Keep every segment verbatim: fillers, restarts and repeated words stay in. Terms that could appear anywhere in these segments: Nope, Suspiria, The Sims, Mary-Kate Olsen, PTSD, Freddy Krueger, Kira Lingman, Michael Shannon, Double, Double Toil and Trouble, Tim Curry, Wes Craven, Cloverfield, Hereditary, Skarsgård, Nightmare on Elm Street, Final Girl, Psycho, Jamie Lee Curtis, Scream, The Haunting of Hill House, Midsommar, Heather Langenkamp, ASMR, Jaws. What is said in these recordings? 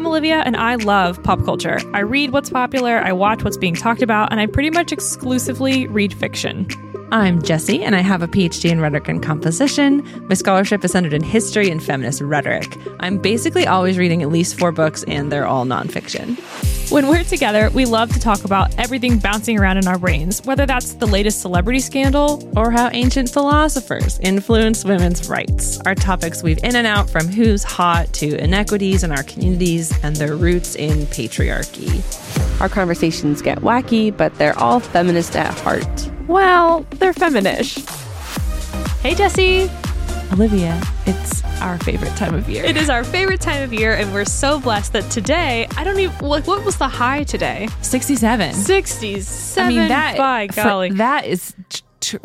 I'm Olivia, and I love pop culture. I read what's popular, I watch what's being talked about, and I pretty much exclusively read fiction. I'm Jessie, and I have a P H D in rhetoric and composition. My scholarship is centered in history and feminist rhetoric. I'm basically always reading at least four books, and they're all nonfiction. When we're together, we love to talk about everything bouncing around in our brains, whether that's the latest celebrity scandal or how ancient philosophers influence women's rights. Our topics weave in and out from who's hot to inequities in our communities and their roots in patriarchy. Our conversations get wacky, but they're all feminist at heart. Well, they're feminish. Hey, Jessie. Olivia, it's our favorite time of year. It is our favorite time of year, and we're so blessed that today, I don't even, like, what was the high today? sixty-seven. sixty-seven, I mean, that, by golly. For, that is, t-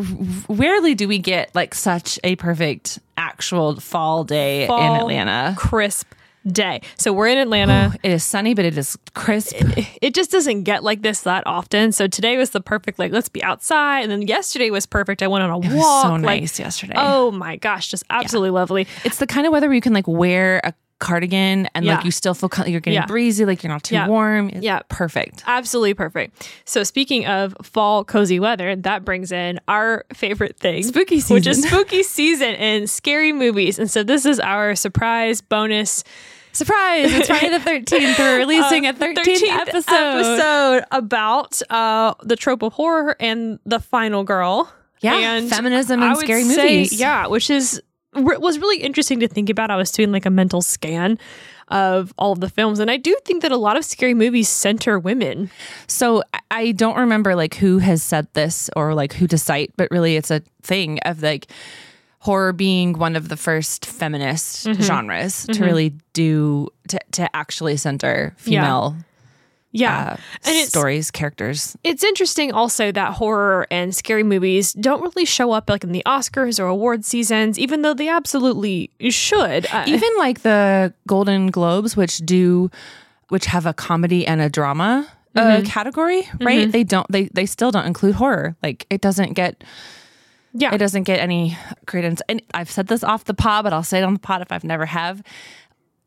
rarely do we get, like, such a perfect actual fall day fall, in Atlanta. Crisp day. So we're in Atlanta. Oh, it is sunny, but it is crisp. It, it just doesn't get like this that often. So today was the perfect, like, let's be outside. And then yesterday was perfect. I went on a it walk. It was so nice, like, yesterday. Oh my gosh, just absolutely yeah. lovely. It's the kind of weather where you can, like, wear a cardigan and yeah. like you still feel co- you're getting yeah. breezy, like you're not too yeah. warm. It's yeah perfect, absolutely perfect. So speaking of fall cozy weather, that brings in our favorite thing, spooky season, which is spooky season and scary movies. And so this is our surprise bonus surprise it's Friday the thirteenth. We're releasing uh, a thirteenth episode. episode about uh the trope of horror and the final girl, yeah and feminism and scary movies, say, yeah which is It was really interesting to think about. I was doing like a mental scan of all of the films, and I do think that a lot of scary movies center women. So I don't remember like who has said this or like who to cite, but really it's a thing of like horror being one of the first feminist mm-hmm. genres mm-hmm. to really do to, to actually center female. Yeah. Yeah, uh, and stories, characters. It's interesting also that horror and scary movies don't really show up like in the Oscars or award seasons, even though they absolutely should. Uh, even like the Golden Globes, which do, which have a comedy and a drama mm-hmm. uh, category, right? Mm-hmm. They don't. They they still don't include horror. Like it doesn't get. Yeah, it doesn't get any credence. And I've said this off the pod, but I'll say it on the pod if I've never have.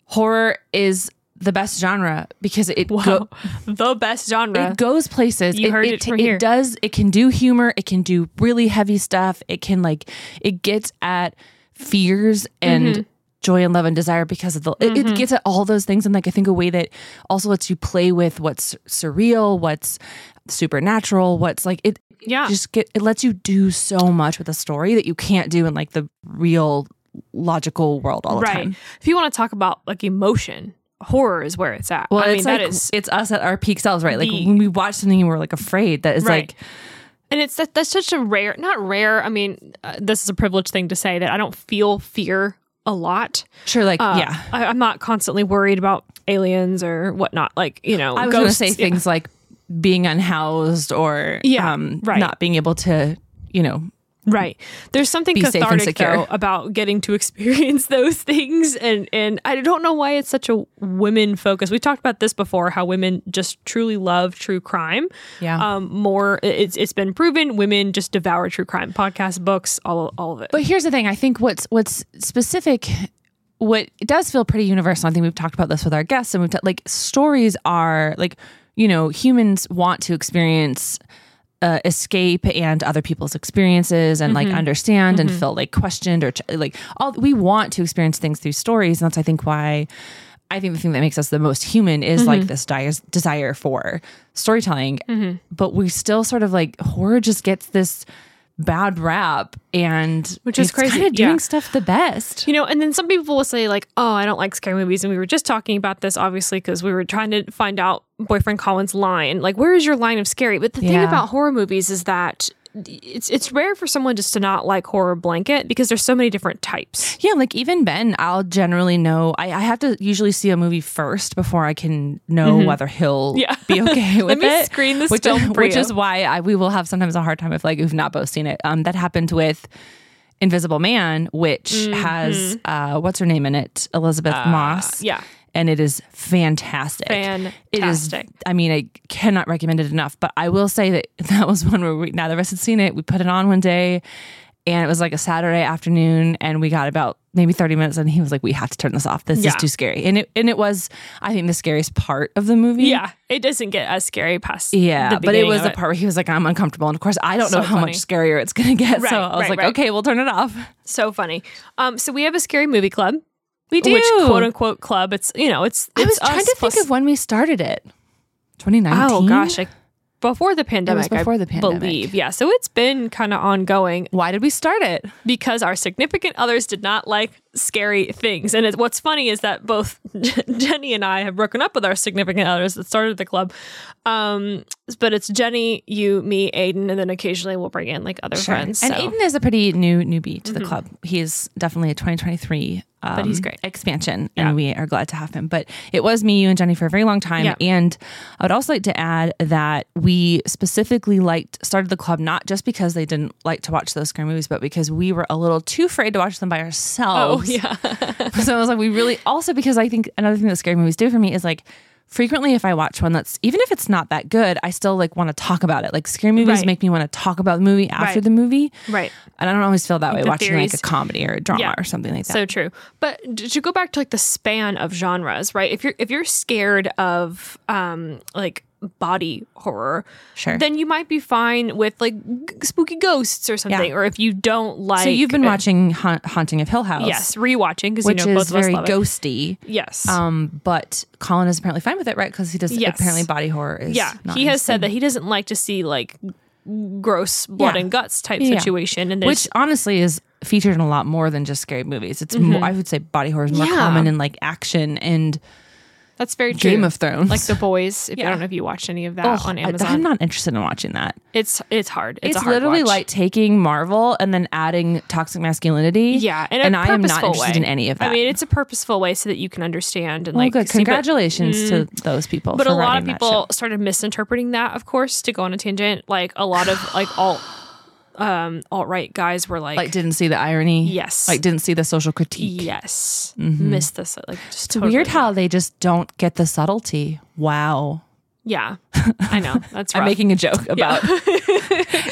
Horror is the best genre because it wow. go, the best genre. It goes places. You it, heard it, it from it here. Does it can do humor. It can do really heavy stuff. It can like it gets at fears and mm-hmm. joy and love and desire because of the. It, mm-hmm. it gets at all those things, and like I think a way that also lets you play with what's surreal, what's supernatural, what's like it. Yeah, just get it lets you do so much with a story that you can't do in like the real logical world all the right. time. If you want to talk about like emotion. Horror is where it's at. Well, I it's mean, like, that is it's us at our peak selves, right? Like the, when we watch something and we're like afraid, that is right. like, and it's that that's such a rare, not rare. I mean, uh, this is a privileged thing to say that I don't feel fear a lot. Sure, like uh, yeah, I, I'm not constantly worried about aliens or whatnot. Like you know, I was going to say yeah. things like being unhoused or yeah, um, right. not being able to, you know. Right. There's something cathartic though about getting to experience those things. And, and I don't know why it's such a women focus. We talked about this before, how women just truly love true crime. Yeah. Um, more it's, it's been proven women just devour true crime podcasts, books, all, all of it. But here's the thing. I think what's, what's specific, what it does feel pretty universal. I think we've talked about this with our guests and we've t- like stories are like, you know, humans want to experience Uh, escape and other people's experiences and mm-hmm. like understand mm-hmm. and feel like questioned or ch- like all we want to experience things through stories. And that's, I think why I think the thing that makes us the most human is mm-hmm. like this di- desire for storytelling, mm-hmm. but we still sort of like horror just gets this bad rap, and which is crazy, kind of doing yeah. stuff the best, you know. And then some people will say like, oh, I don't like scary movies, and we were just talking about this obviously because we were trying to find out boyfriend Colin's line, like where is your line of scary. But the yeah. thing about horror movies is that it's it's rare for someone just to not like horror blanket because there's so many different types. Yeah, like even Ben, I'll generally know. I, I have to usually see a movie first before I can know mm-hmm. whether he'll yeah. be okay with it. Let me it, screen this which, film for Which you. Is why I, we will have sometimes a hard time if like we've not both seen it. Um, that happened with Invisible Man, which mm-hmm. has uh, what's her name in it, Elizabeth uh, Moss. Yeah. And it is fantastic. Fantastic. It is, I mean, I cannot recommend it enough, but I will say that that was one where we, neither of us had seen it. We put it on one day And it was like a Saturday afternoon, and we got about maybe thirty minutes, and he was like, we have to turn this off. This yeah. is too scary. And it and it was, I think, the scariest part of the movie. Yeah. It doesn't get as scary past yeah, the beginning. Yeah, but it was the it. part where he was like, I'm uncomfortable. And of course, I don't so know how funny. much scarier it's going to get. Right, so I was right, like, right. okay, we'll turn it off. So funny. Um, So we have a scary movie club. We do. Which quote unquote club. It's, you know, it's, it's I was us trying to plus... think of when we started it. twenty nineteen? Oh, gosh. I Before the pandemic, it was before I the pandemic. believe. Yeah, so it's been kind of ongoing. Why did we start it? Because our significant others did not like scary things. And it, what's funny is that both Jenny and I have broken up with our significant others that started the club. Um, but it's Jenny, you, me, Aiden, and then occasionally we'll bring in like other sure. friends. So. And Aiden is a pretty new newbie to mm-hmm. the club. He is definitely a twenty twenty-three um, but he's great. expansion, yeah. and we are glad to have him. But it was me, you, and Jenny for a very long time. Yeah. And I would also like to add that we specifically liked started the club not just because they didn't like to watch those scary movies, but because we were a little too afraid to watch them by ourselves. Oh. Yeah. So I was like, we really also, because I think another thing that scary movies do for me is like frequently if I watch one that's, even if it's not that good, I still like want to talk about it. Like scary movies right. make me want to talk about the movie after right. the movie. Right. And I don't always feel that way the watching theories. like a comedy or a drama yeah. or something like that. So true. But to go back to like the span of genres, right? If you're, if you're scared of um like body horror, sure. then you might be fine with like g- spooky ghosts or something. Yeah. Or if you don't like, so you've been uh, watching ha- Haunting of Hill House, yes, rewatching because you know both of us love it, which is very ghosty. Yes, um, but Colin is apparently fine with it, right? Because he does yes. apparently body horror is yeah. Not he has said that he doesn't like to see like gross blood yeah. and guts type yeah. situation, and which honestly is featured in a lot more than just scary movies. It's mm-hmm. more, I would say body horror is more yeah. common in like action and. That's very true. Game of Thrones. Like The Boys. If yeah. I don't know if you watched any of that oh, on Amazon. I'm not interested in watching that. It's it's hard. It's, it's a hard literally watch. Like taking Marvel and then adding toxic masculinity. Yeah. In a and I am not interested way. in any of that. I mean, it's a purposeful way so that you can understand. And well, like, good. Congratulations see, but, to those people. But for a lot of people started misinterpreting that, of course, to go on a tangent. Like a lot of like alt, um, alt-right guys were like. Like didn't see the irony. Yes. Like didn't see the social critique. Yes. Mm-hmm. Missed this. Like, just it's totally weird how they just don't get the subtlety. Wow. Yeah. I know. That's right. I'm making a joke about yeah.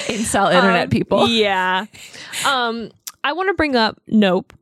incel internet um, people. Yeah. Um, I want to bring up Nope.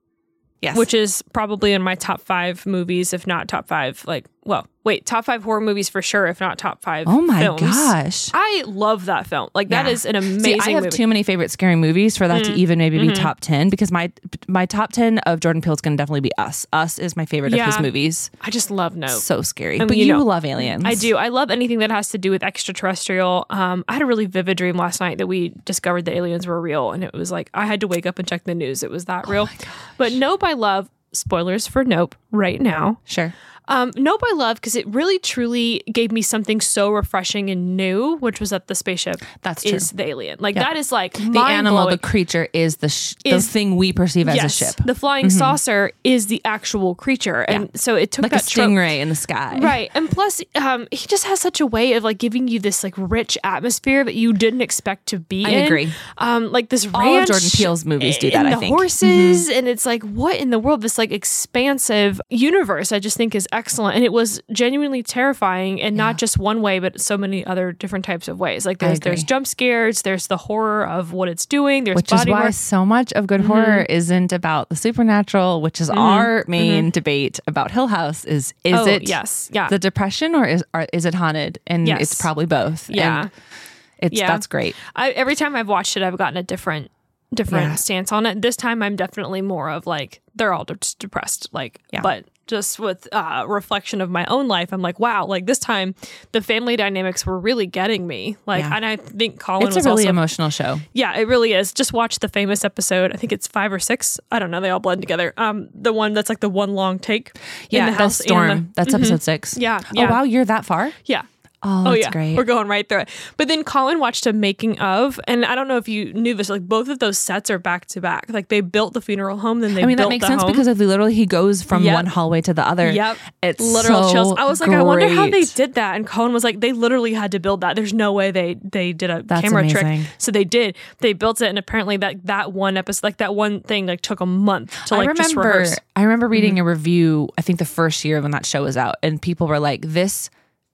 Yes. Which is probably in my top five movies, if not top five, like, well, wait, top five horror movies for sure, if not top five films. Oh my films. gosh. I love that film. Like, yeah. that is an amazing movie. I have movie. too many favorite scary movies for that mm. to even maybe mm-hmm. be top ten, because my my top ten of Jordan Peele's going to definitely be Us. Us is my favorite yeah. of his movies. I just love Nope. So scary. And but you, you know, love aliens. I do. I love anything that has to do with extraterrestrial. Um, I had a really vivid dream last night that we discovered the aliens were real, and it was like, I had to wake up and check the news. It was that oh real. But Nope, I love. Spoilers for Nope right now. Sure. Um, Nope, I love because it really truly gave me something so refreshing and new, which was that the spaceship That's true. is the alien. Like yep. that is like the animal, blowing. the creature is the sh- is, the thing we perceive yes, as a ship. The flying mm-hmm. saucer is the actual creature, and yeah. so it took like that a stingray trope. in the sky, right? And plus, um, he just has such a way of like giving you this like rich atmosphere that you didn't expect to be. I in. agree. Um, like this ranch. All of Jordan Peele's movies do that. I think horses, mm-hmm. and it's like what in the world? This like expansive universe. I just think is. Excellent. And it was genuinely terrifying, and yeah. not just one way, but so many other different types of ways. Like there's there's jump scares, there's the horror of what it's doing, there's which body is why work. So much of good mm-hmm. horror isn't about the supernatural, which is mm-hmm. our main mm-hmm. debate about Hill House is is oh, it yes yeah the depression or is are, is it haunted? And yes. it's probably both. Yeah, and it's yeah. that's great. I, every time I've watched it, I've gotten a different. different yeah. stance on it. This time I'm definitely more of like they're all just depressed, like yeah. but just with uh reflection of my own life, I'm like, wow, like this time the family dynamics were really getting me, like yeah. and I think Colin it's was a really also, emotional show. Yeah, it really is. Just watch the famous episode, I think it's five or six, I don't know, they all blend together, um the one that's like the one long take yeah in the house storm the, that's mm-hmm. episode six yeah, yeah oh wow you're that far yeah Oh, that's oh, yeah. great. We're going right through it. But then Colin watched a making of, and I don't know if you knew this, like both of those sets are back to back. Like they built the funeral home, then they I mean, built the home. I mean, that makes sense home. because if literally he goes from yep. one hallway to the other. Yep. It's literal so chills. I was like, great. I wonder how they did that. And Colin was like, they literally had to build that. There's no way they they did a that's camera amazing. trick. So they did. They built it, and apparently that, that one episode, like that one thing, like took a month to like I remember, just rehearse. I remember reading mm-hmm. a review, I think the first year when that show was out, and people were like, this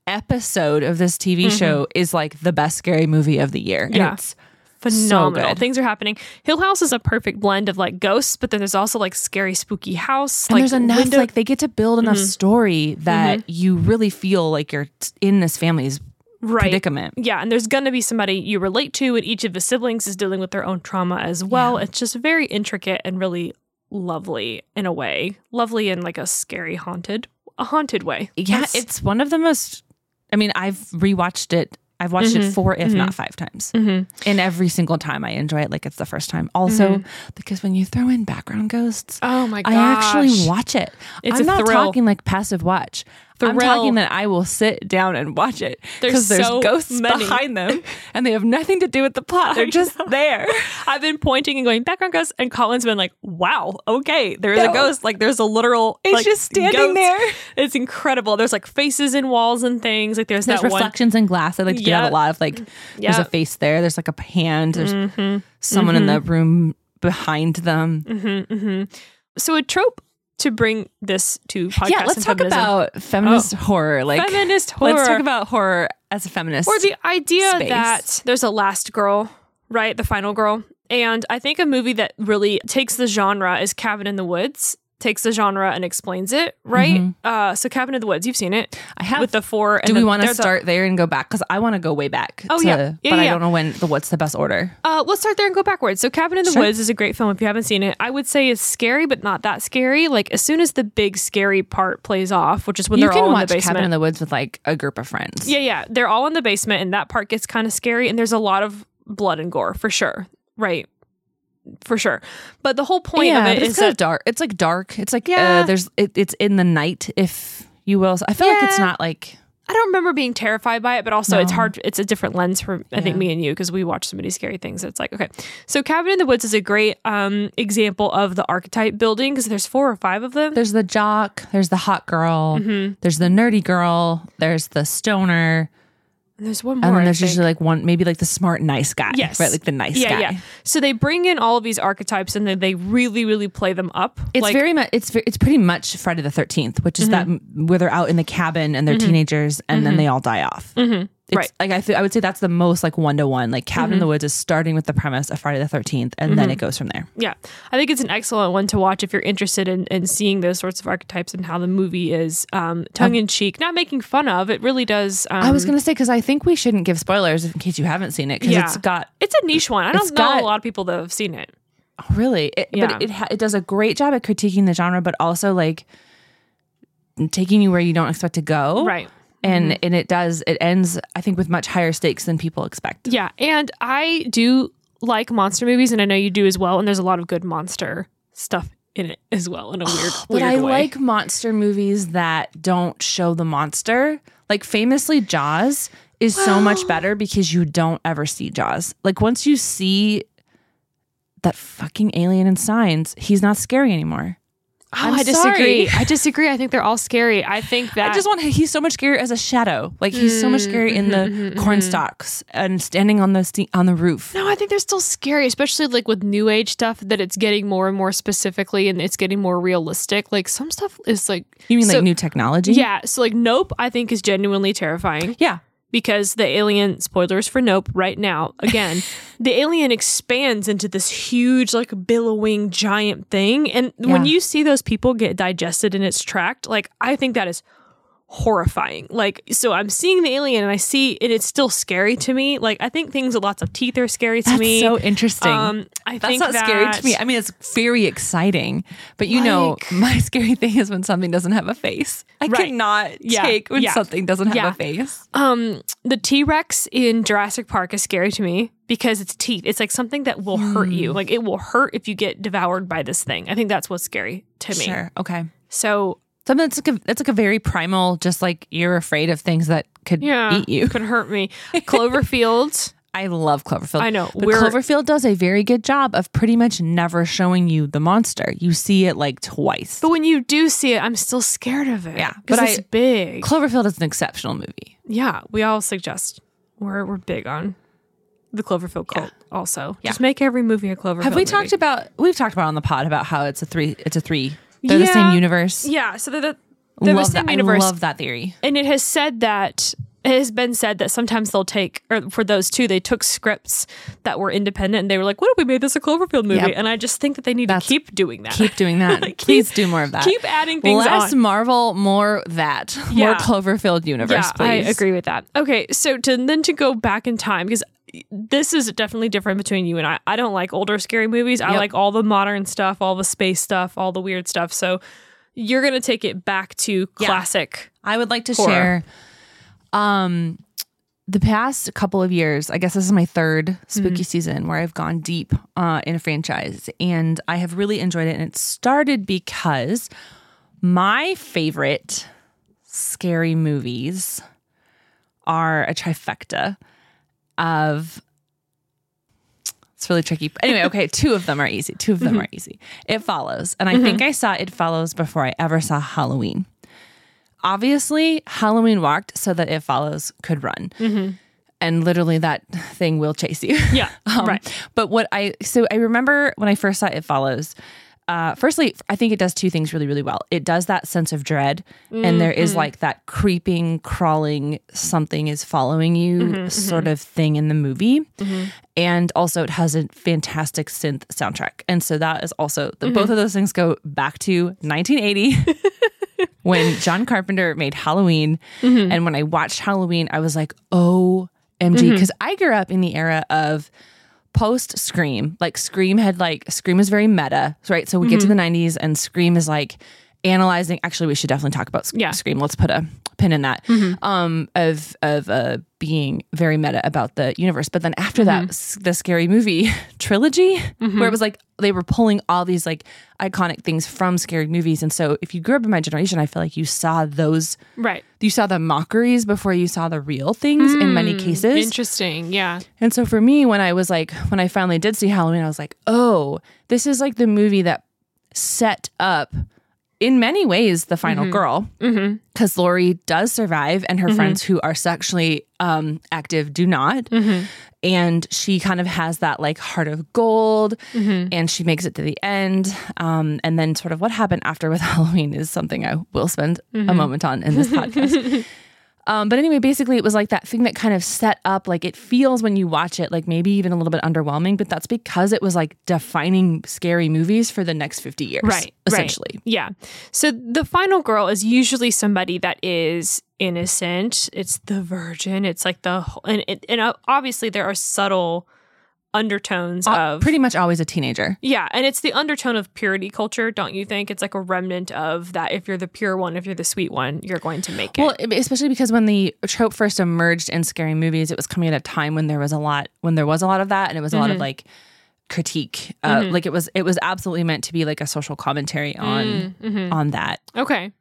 episode of this T V mm-hmm. show is like the best scary movie of the year. Yeah. And it's phenomenal. So things are happening. Hill House is a perfect blend of like ghosts, but then there's also like scary, spooky house. And like, there's enough window- like they get to build enough mm-hmm. story that mm-hmm. you really feel like you're in this family's right. predicament. Yeah, and there's going to be somebody you relate to, and each of the siblings is dealing with their own trauma as well. Yeah. It's just very intricate and really lovely in a way, lovely in like a scary, haunted, a haunted way. Yeah, yes. It's one of the most. I mean, I've rewatched it. I've watched mm-hmm. it four, if mm-hmm. not five times. Mm-hmm. And every single time I enjoy it like it's the first time. Also, mm-hmm. because when you throw in background ghosts, oh my gosh. I actually watch it. It's I'm a not thrill. Talking like passive watch. Thrill. I'm talking that I will sit down and watch it because there's, there's so ghosts many. Behind them and they have nothing to do with the plot. They're just there. I've been pointing and going, background ghosts, and Colin's been like, wow, okay, there is no. a ghost. Like there's a literal It's like, just standing ghost. There. It's incredible. There's like faces in walls and things. Like there's, there's that reflections one. In glass. I like to do yep. that a lot of like yep. there's a face there. There's like a hand. There's mm-hmm. someone mm-hmm. in the room behind them. Mm-hmm. Mm-hmm. So a trope. To bring this to podcast, yeah, let's talk about feminist oh. horror. Like feminist horror. Let's talk about horror as a feminist, or the idea space. That there's a last girl, right? The final girl, and I think a movie that really takes the genre is Cabin in the Woods. Takes the genre and explains it, right? Mm-hmm. Uh, so Cabin in the Woods, you've seen it. I have. With the four. And do we want to start a... there and go back? Because I want to go way back. Oh, to, yeah. yeah. But yeah. I don't know when. The, what's the best order? Uh, let's start there and go backwards. So Cabin in the sure. Woods is a great film. If you haven't seen it, I would say it's scary, but not that scary. Like as soon as the big scary part plays off, which is when you they're all in the basement. You can watch Cabin in the Woods with like a group of friends. Yeah, yeah. They're all in the basement and that part gets kind of scary. And there's a lot of blood and gore for sure. Right. For sure, but the whole point yeah, of it is kind that, of dark. It's like dark. It's like yeah. uh, there's it, it's in the night, if you will. So I feel yeah. like it's not like I don't remember being terrified by it, but also no. it's hard. It's a different lens for I yeah. think me and you because we watch so many scary things. It's like okay, so Cabin in the Woods is a great um, example of the archetype building because there's four or five of them. There's the jock. There's the hot girl. Mm-hmm. There's the nerdy girl. There's the stoner. There's one more. And then there's usually like one, maybe like the smart, nice guy. Yes. Right? Like the nice yeah, guy. Yeah. So they bring in all of these archetypes and then they really, really play them up. It's like, very much, it's it's pretty much Friday the thirteenth, which is mm-hmm. that where they're out in the cabin and they're mm-hmm. teenagers and mm-hmm. then they all die off. Mm-hmm. It's, right. Like I th- I would say that's the most like one to one. Like Cabin mm-hmm. in the Woods is starting with the premise of Friday the thirteenth and mm-hmm. then it goes from there. Yeah. I think it's an excellent one to watch if you're interested in, in seeing those sorts of archetypes and how the movie is um, tongue in cheek, um, not making fun of. It really does. Um, I was going to say, because I think we shouldn't give spoilers in case you haven't seen it because yeah. it's got. It's a niche one. I don't know got, a lot of people that have seen it. Really? It, yeah. But it, it, ha- it does a great job at critiquing the genre, but also like taking you where you don't expect to go. Right. And and it does, it ends, I think, with much higher stakes than people expect. Yeah. And I do like monster movies, and I know you do as well. And there's a lot of good monster stuff in it as well, in a weird, oh, weird way. But I like monster movies that don't show the monster. Like, famously, Jaws is well, so much better because you don't ever see Jaws. Like, once you see that fucking alien in Signs, he's not scary anymore. Oh, I'm I disagree. Sorry. I disagree. I think they're all scary. I think that I just want he's so much scarier as a shadow. Like he's mm, so much scarier mm-hmm, in the mm-hmm, corn stalks and standing on the st- on the roof. No, I think they're still scary, especially like with new age stuff that it's getting more and more specifically and it's getting more realistic. Like some stuff is like you mean so, like new technology? Yeah. So like Nope, I think is genuinely terrifying. Yeah. Because the alien, spoilers for Nope right now, again, the alien expands into this huge, like, billowing giant thing. And yeah. when you see those people get digested in its tract, like, I think that is horrifying. Like, so I'm seeing the alien and I see, and it's still scary to me. Like, I think things with lots of teeth are scary to That's me. That's so interesting. Um, I That's think not that, scary to me. I mean, it's very exciting. But, you like, know, my scary thing is when something doesn't have a face. I right. cannot yeah. take when yeah. something doesn't have yeah. a face. Um, the T-Rex in Jurassic Park is scary to me because it's teeth. It's like something that will mm. hurt you. Like, it will hurt if you get devoured by this thing. I think that's what's scary to me. Sure. Okay. So... Something that's like, a, that's like a very primal, just like you're afraid of things that could yeah, eat you. Could hurt me. Cloverfield. I love Cloverfield. I know. But Cloverfield does a very good job of pretty much never showing you the monster. You see it like twice. But when you do see it, I'm still scared of it. Yeah. Because it's I, big. Cloverfield is an exceptional movie. Yeah. We all suggest. We're, we're big on the Cloverfield cult yeah. also. Yeah. Just make every movie a Cloverfield Have we movie. talked about, we've talked about on the pod about how it's a three, it's a three. They're yeah. the same universe. Yeah, so they're the, they're love the same that. universe. I love that theory. And it has said that it has been said that sometimes they'll take, or for those two, they took scripts that were independent and they were like, what if we made this a Cloverfield movie? Yep. And I just think that they need That's, to keep doing that. Keep doing that. like, please keep, do more of that. Keep adding things on. Less Marvel, more that. Yeah. More Cloverfield universe, yeah, please. I agree with that. Okay, so to then to go back in time, because this is definitely different between you and I. I don't like older scary movies. Yep. I like all the modern stuff, all the space stuff, all the weird stuff. So you're going to take it back to classic yeah. I would like to horror. share... Um, the past couple of years, I guess this is my third spooky mm-hmm. season where I've gone deep uh, in a franchise, and I have really enjoyed it. And it started because my favorite scary movies are a trifecta of, it's really tricky. But anyway, okay, two of them are easy. Two of them mm-hmm. are easy. It Follows. And I mm-hmm. think I saw It Follows before I ever saw Halloween. Obviously, Halloween walked so that It Follows could run. Mm-hmm. And literally that thing will chase you. Yeah, um, right. But what I... So I remember when I first saw It Follows, uh, firstly, I think it does two things really, really well. It does that sense of dread. Mm-hmm. And there is like that creeping, crawling, something is following you mm-hmm, sort mm-hmm. of thing in the movie. Mm-hmm. And also it has a fantastic synth soundtrack. And so that is also... The, mm-hmm. both of those things go back to nineteen eighty. When John Carpenter made Halloween, mm-hmm. and when I watched Halloween, I was like, O M G, because mm-hmm. I grew up in the era of post-Scream. Like, Scream had, like, Scream is very meta, right? So we mm-hmm. get to the nineties, and Scream is, like, analyzing... Actually, we should definitely talk about yeah. Scream. Let's put a pin in that, mm-hmm. um, of, of uh, being very meta about the universe. But then after mm-hmm. that, the Scary Movie trilogy, mm-hmm. where it was, like, they were pulling all these like iconic things from scary movies. And so if you grew up in my generation, I feel like you saw those, right? You saw the mockeries before you saw the real things mm, in many cases. Interesting. Yeah. And so for me, when I was like, when I finally did see Halloween, I was like, oh, this is like the movie that set up in many ways the final mm-hmm. girl, because mm-hmm. Lori does survive and her mm-hmm. friends who are sexually um, active do not. Mm-hmm. And she kind of has that like heart of gold mm-hmm. and she makes it to the end. Um, and then sort of what happened after with Halloween is something I will spend mm-hmm. a moment on in this podcast. um, but anyway, basically it was like that thing that kind of set up, like it feels when you watch it, like maybe even a little bit underwhelming, but that's because it was like defining scary movies for the next fifty years. Right. Essentially. Right. Yeah. So the final girl is usually somebody that is innocent. It's the virgin. It's like the whole, and it, and obviously there are subtle undertones uh, of pretty much always a teenager. Yeah, and it's the undertone of purity culture, don't you think? It's like a remnant of that. If you're the pure one, if you're the sweet one, you're going to make it. Well, especially because when the trope first emerged in scary movies, it was coming at a time when there was a lot when there was a lot of that, and it was a mm-hmm. lot of like critique. Uh, mm-hmm. Like it was it was absolutely meant to be like a social commentary on mm-hmm. on that. Okay.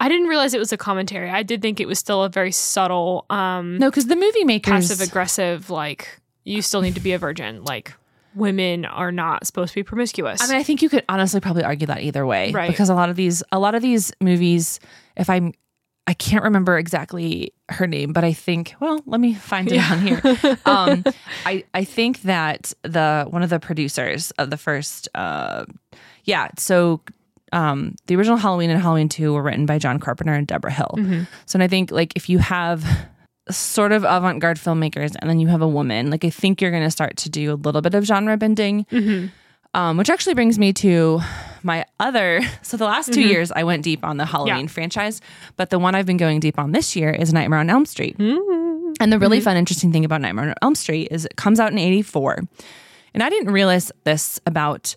I didn't realize it was a commentary. I did think it was still a very subtle. Um, no, because the movie makers passive aggressive. Like you still need to be a virgin. Like women are not supposed to be promiscuous. I mean, I think you could honestly probably argue that either way, right? Because a lot of these, a lot of these movies. If I'm, I can't remember exactly her name, but I think. Well, let me find it yeah. on here. um, I I think that the one of the producers of the first, uh, yeah, so. Um, the original Halloween and Halloween two were written by John Carpenter and Deborah Hill. Mm-hmm. So, and I think like if you have sort of avant-garde filmmakers and then you have a woman, like I think you're going to start to do a little bit of genre bending, mm-hmm. um, which actually brings me to my other. So the last two mm-hmm. years I went deep on the Halloween yeah. franchise, but the one I've been going deep on this year is Nightmare on Elm Street. Mm-hmm. And the really mm-hmm. fun, interesting thing about Nightmare on Elm Street is it comes out in eighty-four. And I didn't realize this about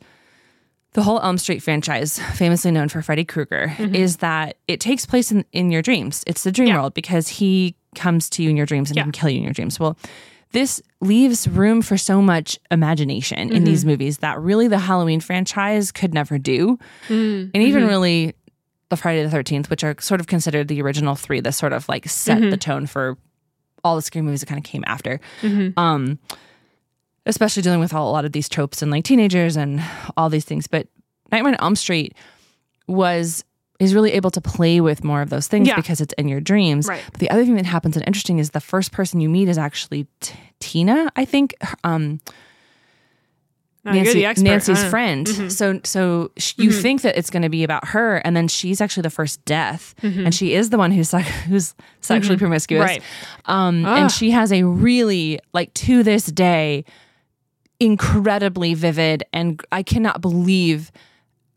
the whole Elm Street franchise, famously known for Freddy Krueger, mm-hmm. is that it takes place in, in your dreams. It's the dream yeah. world because he comes to you in your dreams and yeah. he can kill you in your dreams. Well, this leaves room for so much imagination mm-hmm. in these movies that really the Halloween franchise could never do. Mm-hmm. And even mm-hmm. really the Friday the thirteenth, which are sort of considered the original three that sort of like set mm-hmm. the tone for all the scary movies that kind of came after. Mm-hmm. Um especially dealing with all, a lot of these tropes and like teenagers and all these things. But Nightmare on Elm Street was, is really able to play with more of those things yeah. because it's in your dreams. Right. But the other thing that happens and interesting is the first person you meet is actually t- Tina, I think. Um, No, Nancy, you're the expert. Nancy's huh? friend. Mm-hmm. So so she, you mm-hmm. think that it's going to be about her, and then she's actually the first death, mm-hmm. and she is the one who's like who's sexually mm-hmm. promiscuous, right? Um, ah. And she has a really like to this day incredibly vivid, and I cannot believe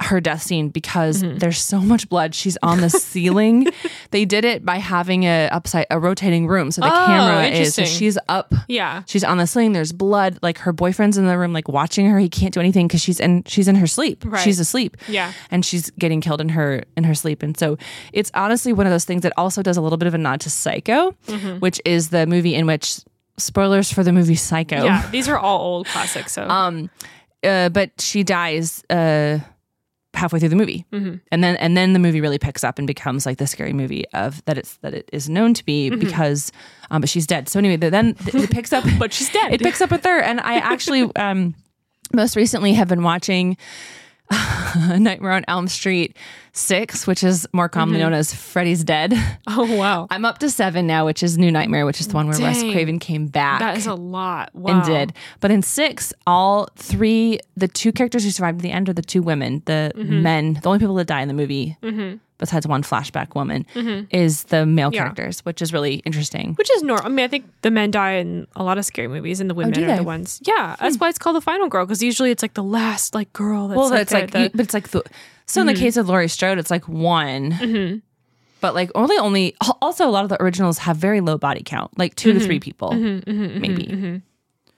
her death scene because mm-hmm. there's so much blood. She's on the ceiling. They did it by having a upside a rotating room, so the oh, camera is so she's up. Yeah, she's on the ceiling. There's blood. Like her boyfriend's in the room, like watching her. He can't do anything because she's in she's in her sleep. Right. She's asleep. Yeah, and she's getting killed in her in her sleep. And so it's honestly one of those things that also does a little bit of a nod to Psycho, mm-hmm. which is the movie in which spoilers for the movie Psycho. Yeah, these are all old classics. So um, uh, but she dies. Uh. halfway through the movie, mm-hmm. and then and then the movie really picks up and becomes like the scary movie of that it's that it is known to be, mm-hmm. because um but she's dead. So anyway, the, then it picks up but she's dead it picks up with her. And I actually um most recently have been watching Nightmare on Elm Street six, which is more commonly mm-hmm. known as Freddy's Dead. Oh wow. I'm up to seven now, which is New Nightmare, which is the one where Dang. Wes Craven came back. That is a lot. Wow. And did. But in six, all three, the two characters who survived at the end are the two women, the mm-hmm. men, the only people that die in the movie, mm-hmm. besides one flashback woman, mm-hmm. is the male yeah. characters, which is really interesting. Which is normal. I mean, I think the men die in a lot of scary movies, and the women oh, are they? the ones. Yeah, hmm. that's why it's called the final girl, because usually it's like the last like girl. That's well, like, that's like, the, you, but it's like the, so mm-hmm. in the case of Laurie Strode, it's like one, mm-hmm. but like only only. Also, a lot of the originals have very low body count, like two mm-hmm. to three people, mm-hmm, mm-hmm, maybe. Mm-hmm.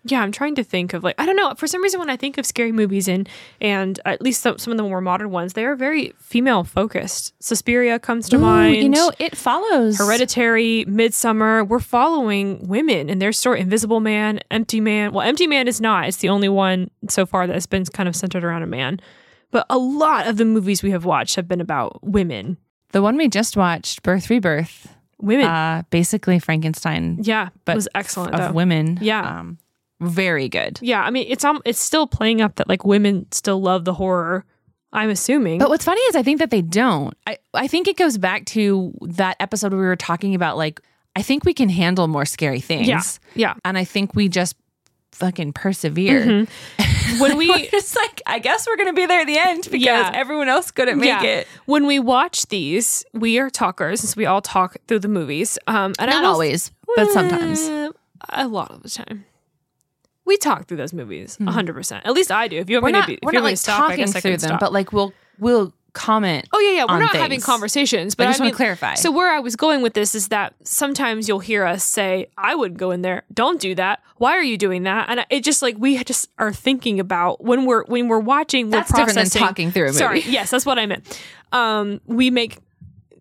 Yeah, I'm trying to think of like, I don't know, for some reason when I think of scary movies and and at least some, some of the more modern ones, they are very female focused. Suspiria comes to Ooh, mind. You know, It Follows. Hereditary, Midsommar. We're following women and their story. Invisible Man, Empty Man. Well, Empty Man is not. It's the only one so far that has been kind of centered around a man. But a lot of the movies we have watched have been about women. The one we just watched, Birth Rebirth. Women. Uh, basically Frankenstein. Yeah, but it was excellent. Of though. Women. Yeah. Um, Very good. Yeah, I mean, it's um, it's still playing up that like women still love the horror, I'm assuming. But what's funny is I think that they don't. I, I think it goes back to that episode where we were talking about like, I think we can handle more scary things. Yeah, yeah. And I think we just fucking persevere. Mm-hmm. When we just like, I guess we're gonna be there at the end because yeah. everyone else couldn't make yeah. it. When we watch these, we are talkers, so we all talk through the movies. Um, and not I was, always, but sometimes, a lot of the time. We talk through those movies, a hundred percent. At least I do. If you want me to be, if we're not like stop, talking I guess I through them, stop. But like we'll we'll comment. Oh yeah, yeah. We're on not things. Having conversations, but I just I want mean, to clarify. So where I was going with this is that sometimes you'll hear us say, "I would go in there. Don't do that. Why are you doing that?" And it just like we just are thinking about when we're when we're watching. We're that's processing. Different than talking through a movie. Sorry, yes, that's what I meant. Um, we make.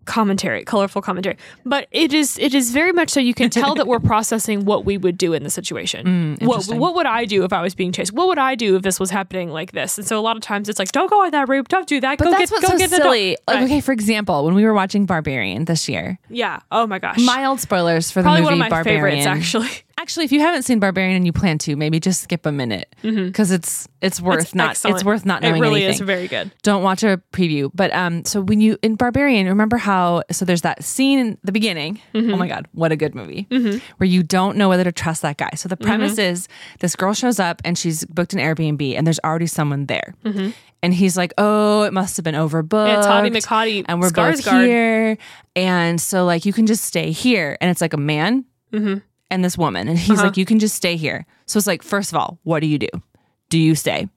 Commentary, colorful commentary, but it is it is very much so you can tell that we're processing what we would do in the situation. Mm, what what would I do if I was being chased? What would I do if this was happening like this? And so a lot of times it's like, don't go on that route, don't do that. But go that's get, what's go so get silly. The like, okay, for example, when we were watching Barbarian this year, yeah, oh my gosh, mild spoilers for probably the movie one of my Barbarian. Favorites, actually. Actually, if you haven't seen Barbarian and you plan to, maybe just skip a minute because mm-hmm. it's it's worth it's not excellent. It's worth not knowing anything. It really anything. Is very good. Don't watch a preview, but um, so when you in Barbarian, remember how so there's that scene in the beginning. Mm-hmm. Oh my God, what a good movie! Mm-hmm. Where you don't know whether to trust that guy. So the premise mm-hmm. is this girl shows up and she's booked an Airbnb and there's already someone there, mm-hmm. and he's like, "Oh, it must have been overbooked." Yeah, Toddy McHottie, and we're Skarsgård. Both here, and so like you can just stay here, and it's like a man. Mm-hmm. And this woman, and he's uh-huh. like, you can just stay here. So it's like, first of all, what do you do? Do you stay?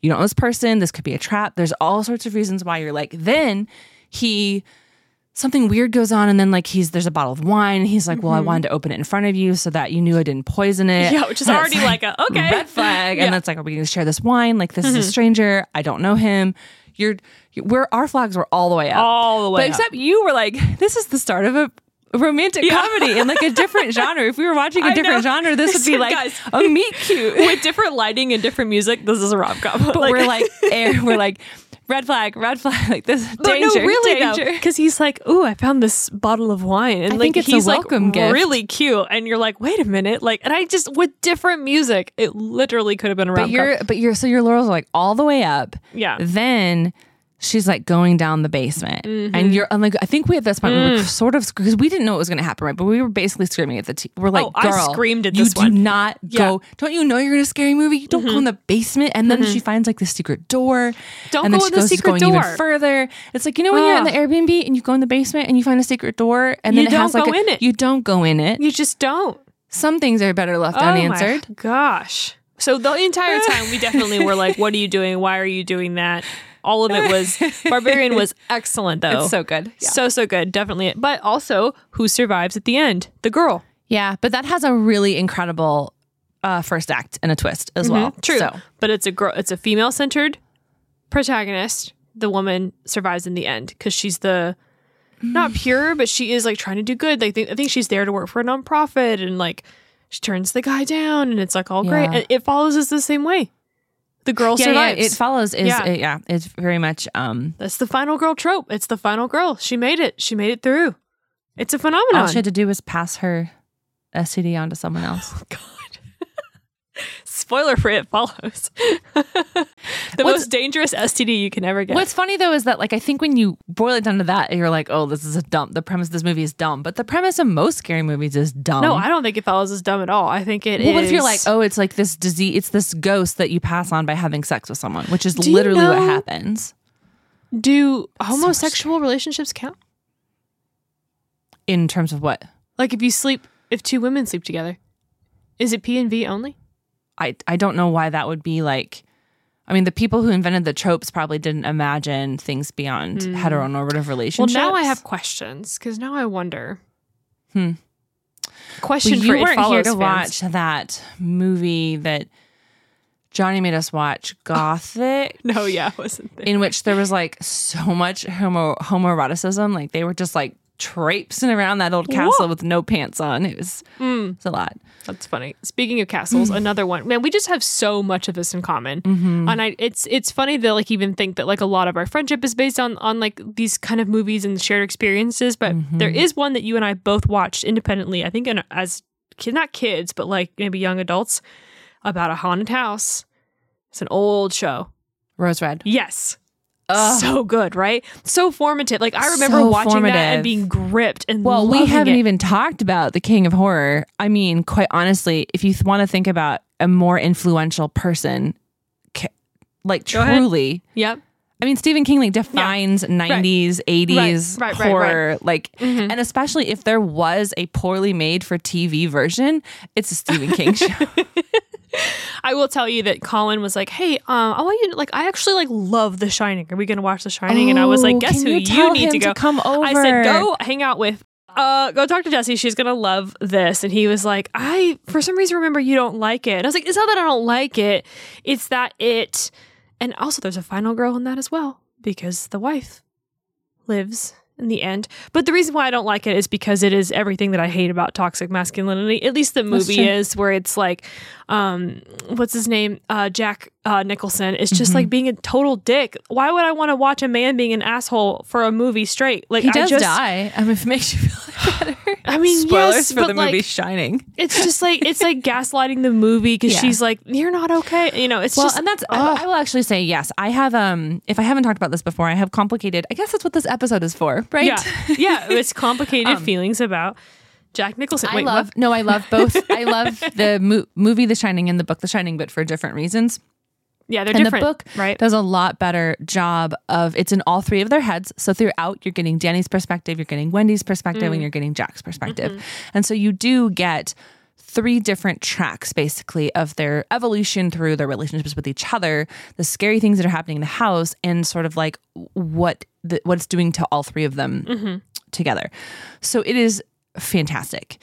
You don't know this person. This could be a trap. There's all sorts of reasons why you're like, then he, something weird goes on. And then like, he's, there's a bottle of wine. And he's like, mm-hmm. well, I wanted to open it in front of you so that you knew I didn't poison it. Yeah, which is and already like, like a, okay. Red flag. Yeah. And that's like, are we going to share this wine? Like, this mm-hmm. is a stranger. I don't know him. You're, you're, we're, our flags were all the way up. All the way but up. Except you were like, this is the start of a, romantic yeah. comedy in like a different genre. If we were watching a different genre, this would be like guys, a meet cute with different lighting and different music. This is a rom com. But like, we're like, air, we're like, red flag, red flag. Like this danger, but no, really, danger. Because he's like, oh, I found this bottle of wine, and I like think it's he's a welcome like gift. Really cute, and you're like, wait a minute, like, and I just with different music, it literally could have been a rom com. But you're, but you're, so your laurels are like all the way up. Yeah. Then. she's like going down the basement, mm-hmm. and you're I'm like, I think we at this point mm. we were sort of, because we didn't know it was going to happen, right? But we were basically screaming at the t- we're like, oh, girl, I screamed at this you one. Do not yeah. go. Don't you know you're in a scary movie? You don't mm-hmm. go in the basement. And then mm-hmm. she finds like the secret door. Don't and go then she in goes, the secret door. Even further, it's like, you know when Ugh. You're in the Airbnb and you go in the basement and you find a secret door, and you then it has like a, it. You don't go in it. You just don't. Some things are better left oh unanswered. My gosh. So the entire time we definitely were like, what are you doing? Why are you doing that? All of it was, Barbarian was excellent though. It's so good. Yeah. So, so good. Definitely. But also, who survives at the end? The girl. Yeah. But that has a really incredible uh, first act and a twist as mm-hmm. well. True. So. But it's a girl, it's a female-centered protagonist. The woman survives in the end because she's the, mm. not pure, but she is like trying to do good. Like th- I think she's there to work for a nonprofit and like, she turns the guy down, and it's like all yeah. great. It Follows is the same way. The girl yeah, survives. Yeah, It Follows is yeah. It, yeah, it's very much um. That's the final girl trope. It's the final girl. She made it. She made it through. It's a phenomenon. All she had to do was pass her S T D on to someone else. Oh, God. Spoiler for It Follows. The what's, most dangerous S T D you can ever get. What's funny though is that like I think when you boil it down to that, you're like, oh, this is a dumb. The premise of this movie is dumb, but the premise of most scary movies is dumb. No, I don't think It Follows is dumb at all. I think it well, is. Well, what if you're like, oh, it's like this disease, it's this ghost that you pass on by having sex with someone, which is do literally you know, what happens. Do homosexual so relationships count? In terms of what? Like if you sleep, if two women sleep together, is it P and V only? I, I don't know why that would be like, I mean, the people who invented the tropes probably didn't imagine things beyond mm. heteronormative relationships. Well, now I have questions because now I wonder. Hmm. Question well, for you It weren't Follows here to fans. Watch that movie that Johnny made us watch, Gothic. No, yeah, I wasn't there. In which there was like so much homo homoeroticism, like they were just like traipsing around that old castle Whoa. With no pants on. It was, mm. it was a lot. That's funny. Speaking of castles, mm. another one. Man, we just have so much of this in common. Mm-hmm. And I, it's it's funny to like even think that like a lot of our friendship is based on on like these kind of movies and shared experiences. But mm-hmm. there is one that you and I both watched independently. I think in, as kid, not kids, but like maybe young adults, about a haunted house. It's an old show. Rose Red. Yes. Ugh. So good, right? So formative. Like I remember so watching formative. That and being gripped and well, we haven't it. Even talked about the King of Horror. I mean, quite honestly, if you th- want to think about a more influential person, ca- like Go truly, ahead. Yep. I mean, Stephen King like defines yeah. nineties, right. eighties right. Right. horror, right. like, mm-hmm. and especially if there was a poorly made for T V version, it's a Stephen King show. I will tell you that Colin was like, "Hey, um, I want you to like. I actually like love The Shining. Are we going to watch The Shining?" Oh, and I was like, "Guess who you, you need to go? To come over." I said, "Go hang out with, uh, go talk to Jessie. She's going to love this." And he was like, "I for some reason remember you don't like it." And I was like, "It's not that I don't like it. It's that it." And also, there's a final girl in that as well because the wife lives. In the end. But the reason why I don't like it is because it is everything that I hate about toxic masculinity. At least the movie is, where it's like, um, what's his name? Uh, Jack uh, Nicholson is just mm-hmm. like being a total dick. Why would I want to watch a man being an asshole for a movie straight? Like, he does I just, die. I mean, if it makes you feel like better. I mean, spoilers yes, for the like, movie Shining. It's just like, it's like gaslighting the movie because yeah. she's like, you're not okay. You know, it's well, just. And that's, oh. I, I will actually say, yes, I have, um, if I haven't talked about this before, I have complicated, I guess that's what this episode is for. Right? Yeah, yeah. It's complicated um, feelings about Jack Nicholson. Wait, I love what? No, I love both. I love the mo- movie The Shining and the book The Shining, but for different reasons. Yeah, they're and different. And the book right? does a lot better job of it's in all three of their heads. So throughout, you're getting Danny's perspective, you're getting Wendy's perspective, mm. and you're getting Jack's perspective, mm-hmm. and so you do get three different tracks basically of their evolution through their relationships with each other, the scary things that are happening in the house, and sort of like what the, what it's doing to all three of them mm-hmm. together. So it is fantastic.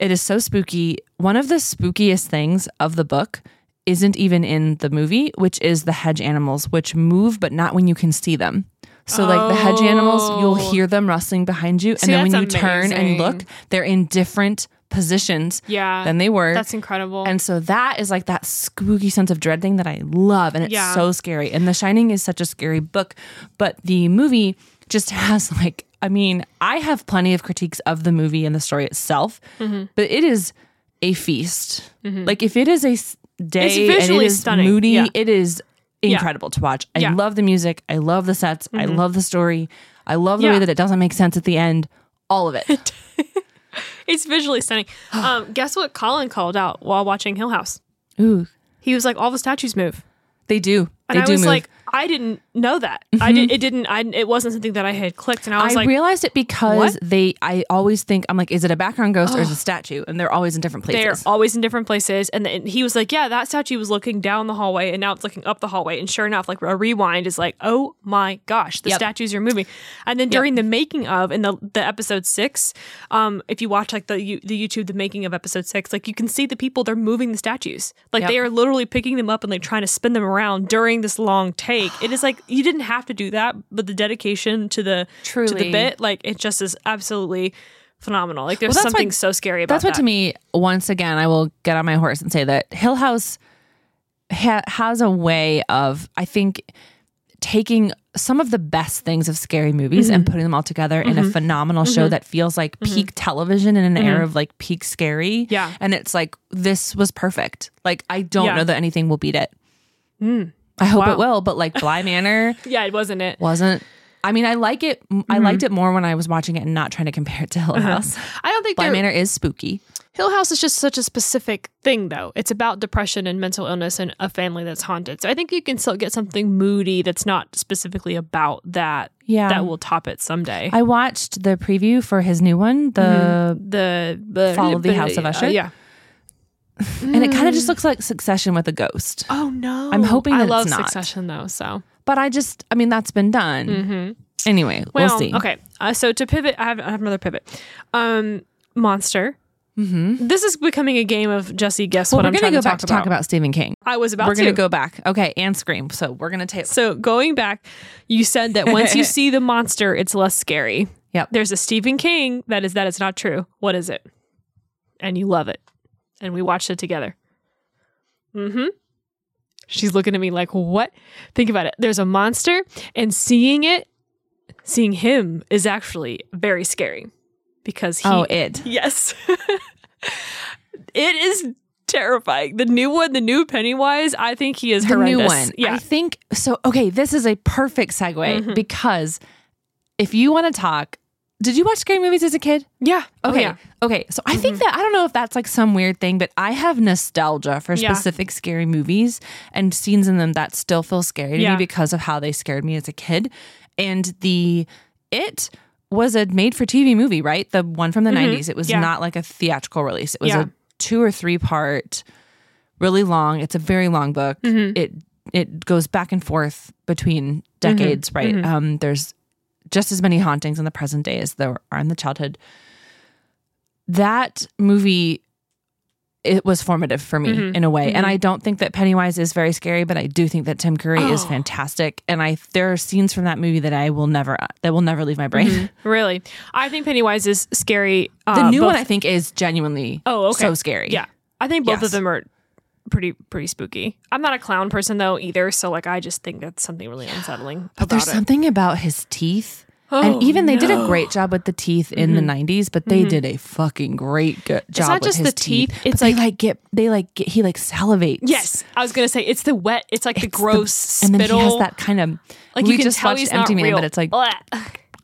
It is so spooky. One of the spookiest things of the book isn't even in the movie, which is the hedge animals, which move, but not when you can see them. So, like, oh. the hedge animals, you'll hear them rustling behind you. See, and then when you amazing. Turn and look, they're in different positions yeah, than they were. That's incredible. And so that is like that spooky sense of dread thing that I love. And it's yeah. so scary. And The Shining is such a scary book. But the movie just has like, I mean, I have plenty of critiques of the movie and the story itself. Mm-hmm. But it is a feast. Mm-hmm. Like if it is a day it's visually and it is stunning. Moody, yeah. it is incredible yeah. to watch. I yeah. love the music. I love the sets. Mm-hmm. I love the story. I love the yeah. way that it doesn't make sense at the end. All of it. It's visually stunning. Um, guess what Colin called out while watching Hill House? Ooh. He was like, all the statues move. They do. And they I do was move. like, I didn't know that. Mm-hmm. I did. It didn't. I. It wasn't something that I had clicked. And I was I like, I realized it because what? they. I always think I'm like, is it a background ghost oh. or is it a statue? And they're always in different places. They're always in different places. And, the, and he was like, yeah, that statue was looking down the hallway, and now it's looking up the hallway. And sure enough, like a rewind is like, oh my gosh, the yep. statues are moving. And then during yep. the making of in the the episode six, um, if you watch like the you, the YouTube the making of episode six, like you can see the people they're moving the statues, like yep. they are literally picking them up and like trying to spin them around during this long take. It is like you didn't have to do that, but the dedication to the Truly. to the bit, like it just is absolutely phenomenal. Like there's well, something why, so scary about that. That's what that. to me. Once again, I will get on my horse and say that Hill House ha- has a way of, I think, taking some of the best things of scary movies mm-hmm. and putting them all together mm-hmm. in a phenomenal mm-hmm. show that feels like mm-hmm. peak television in an mm-hmm. era of like peak scary. Yeah, and it's like this was perfect. Like I don't yeah. know that anything will beat it. Mm. I hope wow. it will, but like Bly Manor. yeah, it wasn't it. Wasn't. I mean, I like it. Mm-hmm. I liked it more when I was watching it and not trying to compare it to Hill House. Uh-huh. I don't think Bly Manor is spooky. Hill House is just such a specific thing, though. It's about depression and mental illness and a family that's haunted. So I think you can still get something moody that's not specifically about that. Yeah, that will top it someday. I watched the preview for his new one, the mm-hmm. the, the Fall of the, the House of Usher. Uh, yeah. And it kind of just looks like Succession with a ghost. Oh, no. I'm hoping that it's not. I love Succession, though, so. But I just, I mean, that's been done. Mm-hmm. Anyway, well, we'll see. Okay, uh, so to pivot, I have, I have another pivot. Um, Monster. Mm-hmm. This is becoming a game of, Jesse, guess well, what I'm trying to talk about. We're going to go back to talk about Stephen King. I was about we're to. We're going to go back. Okay, and Scream. So we're going to take. So going back, you said that once you see the monster, it's less scary. Yep. There's a Stephen King that is that is not true. What is it? And you love it. And we watched it together. Mm-hmm. She's looking at me like, what? Think about it. There's a monster, and seeing it, seeing him is actually very scary. Because he... Oh, it. Yes. It is terrifying. The new one, the new Pennywise, I think he is the horrendous. The new one. Yeah. I think... So, okay, this is a perfect segue. Mm-hmm. Because if you want to talk... Did you watch scary movies as a kid? Yeah. Okay. Oh, yeah. Okay. So I mm-hmm. think that, I don't know if that's like some weird thing, but I have nostalgia for yeah. specific scary movies and scenes in them that still feel scary to yeah. me because of how they scared me as a kid. And the It was a made-for-T V movie, right? The one from the mm-hmm. nineties. It was yeah. not like a theatrical release. It was yeah. a two or three part, really long. It's a very long book. Mm-hmm. It it goes back and forth between decades, mm-hmm. right? Mm-hmm. Um, there's just as many hauntings in the present day as there are in the childhood. That movie, it was formative for me mm-hmm. in a way. Mm-hmm. And I don't think that Pennywise is very scary, but I do think that Tim Curry oh. is fantastic. And I there are scenes from that movie that I will never that will never leave my brain. Mm-hmm. Really? I think Pennywise is scary. Uh, the new both- one I think is genuinely oh, okay. so scary. Yeah. I think both yes. of them are pretty pretty spooky. I'm not a clown person though either, so like I just think that's something really unsettling. But there's it. something about his teeth, oh, and even no. they did a great job with the teeth in mm-hmm. the nineties, but they mm-hmm. did a fucking great go- job. It's not with just his the teeth; teeth it's like, they like get they like get, he like salivates. Yes, I was gonna say it's the wet. It's like it's the gross the, and spittle. And then he has that kind of like you can just tell he's Empty not Man, real. But it's like.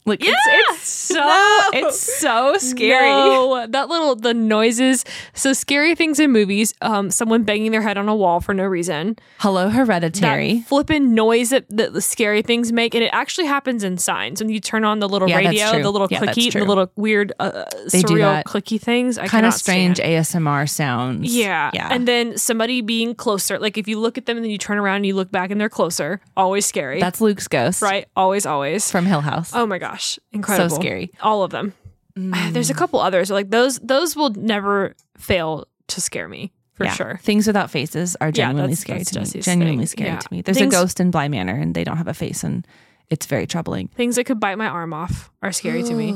Like yeah! it's, it's so no! it's so scary. No. That little the noises. So scary things in movies. Um, someone banging their head on a wall for no reason. Hello, Hereditary. That flippin' noise that, that the scary things make, and it actually happens in Signs when you turn on the little yeah, radio, the little yeah, clicky, the little weird uh, surreal clicky things. I kind of strange A S M R sounds. Yeah. yeah, and then somebody being closer. Like if you look at them and then you turn around and you look back and they're closer. Always scary. That's Luke's ghost, right? Always, always from Hill House. Oh my god. Gosh, incredible. So scary. All of them. Mm. There's a couple others. Like those those will never fail to scare me, for yeah. sure. Things without faces are genuinely yeah, that's, scary that's to Jesse's me. Thing. Genuinely scary yeah. to me. There's things, a ghost in Bly Manor and they don't have a face and it's very troubling. Things that could bite my arm off are scary to me.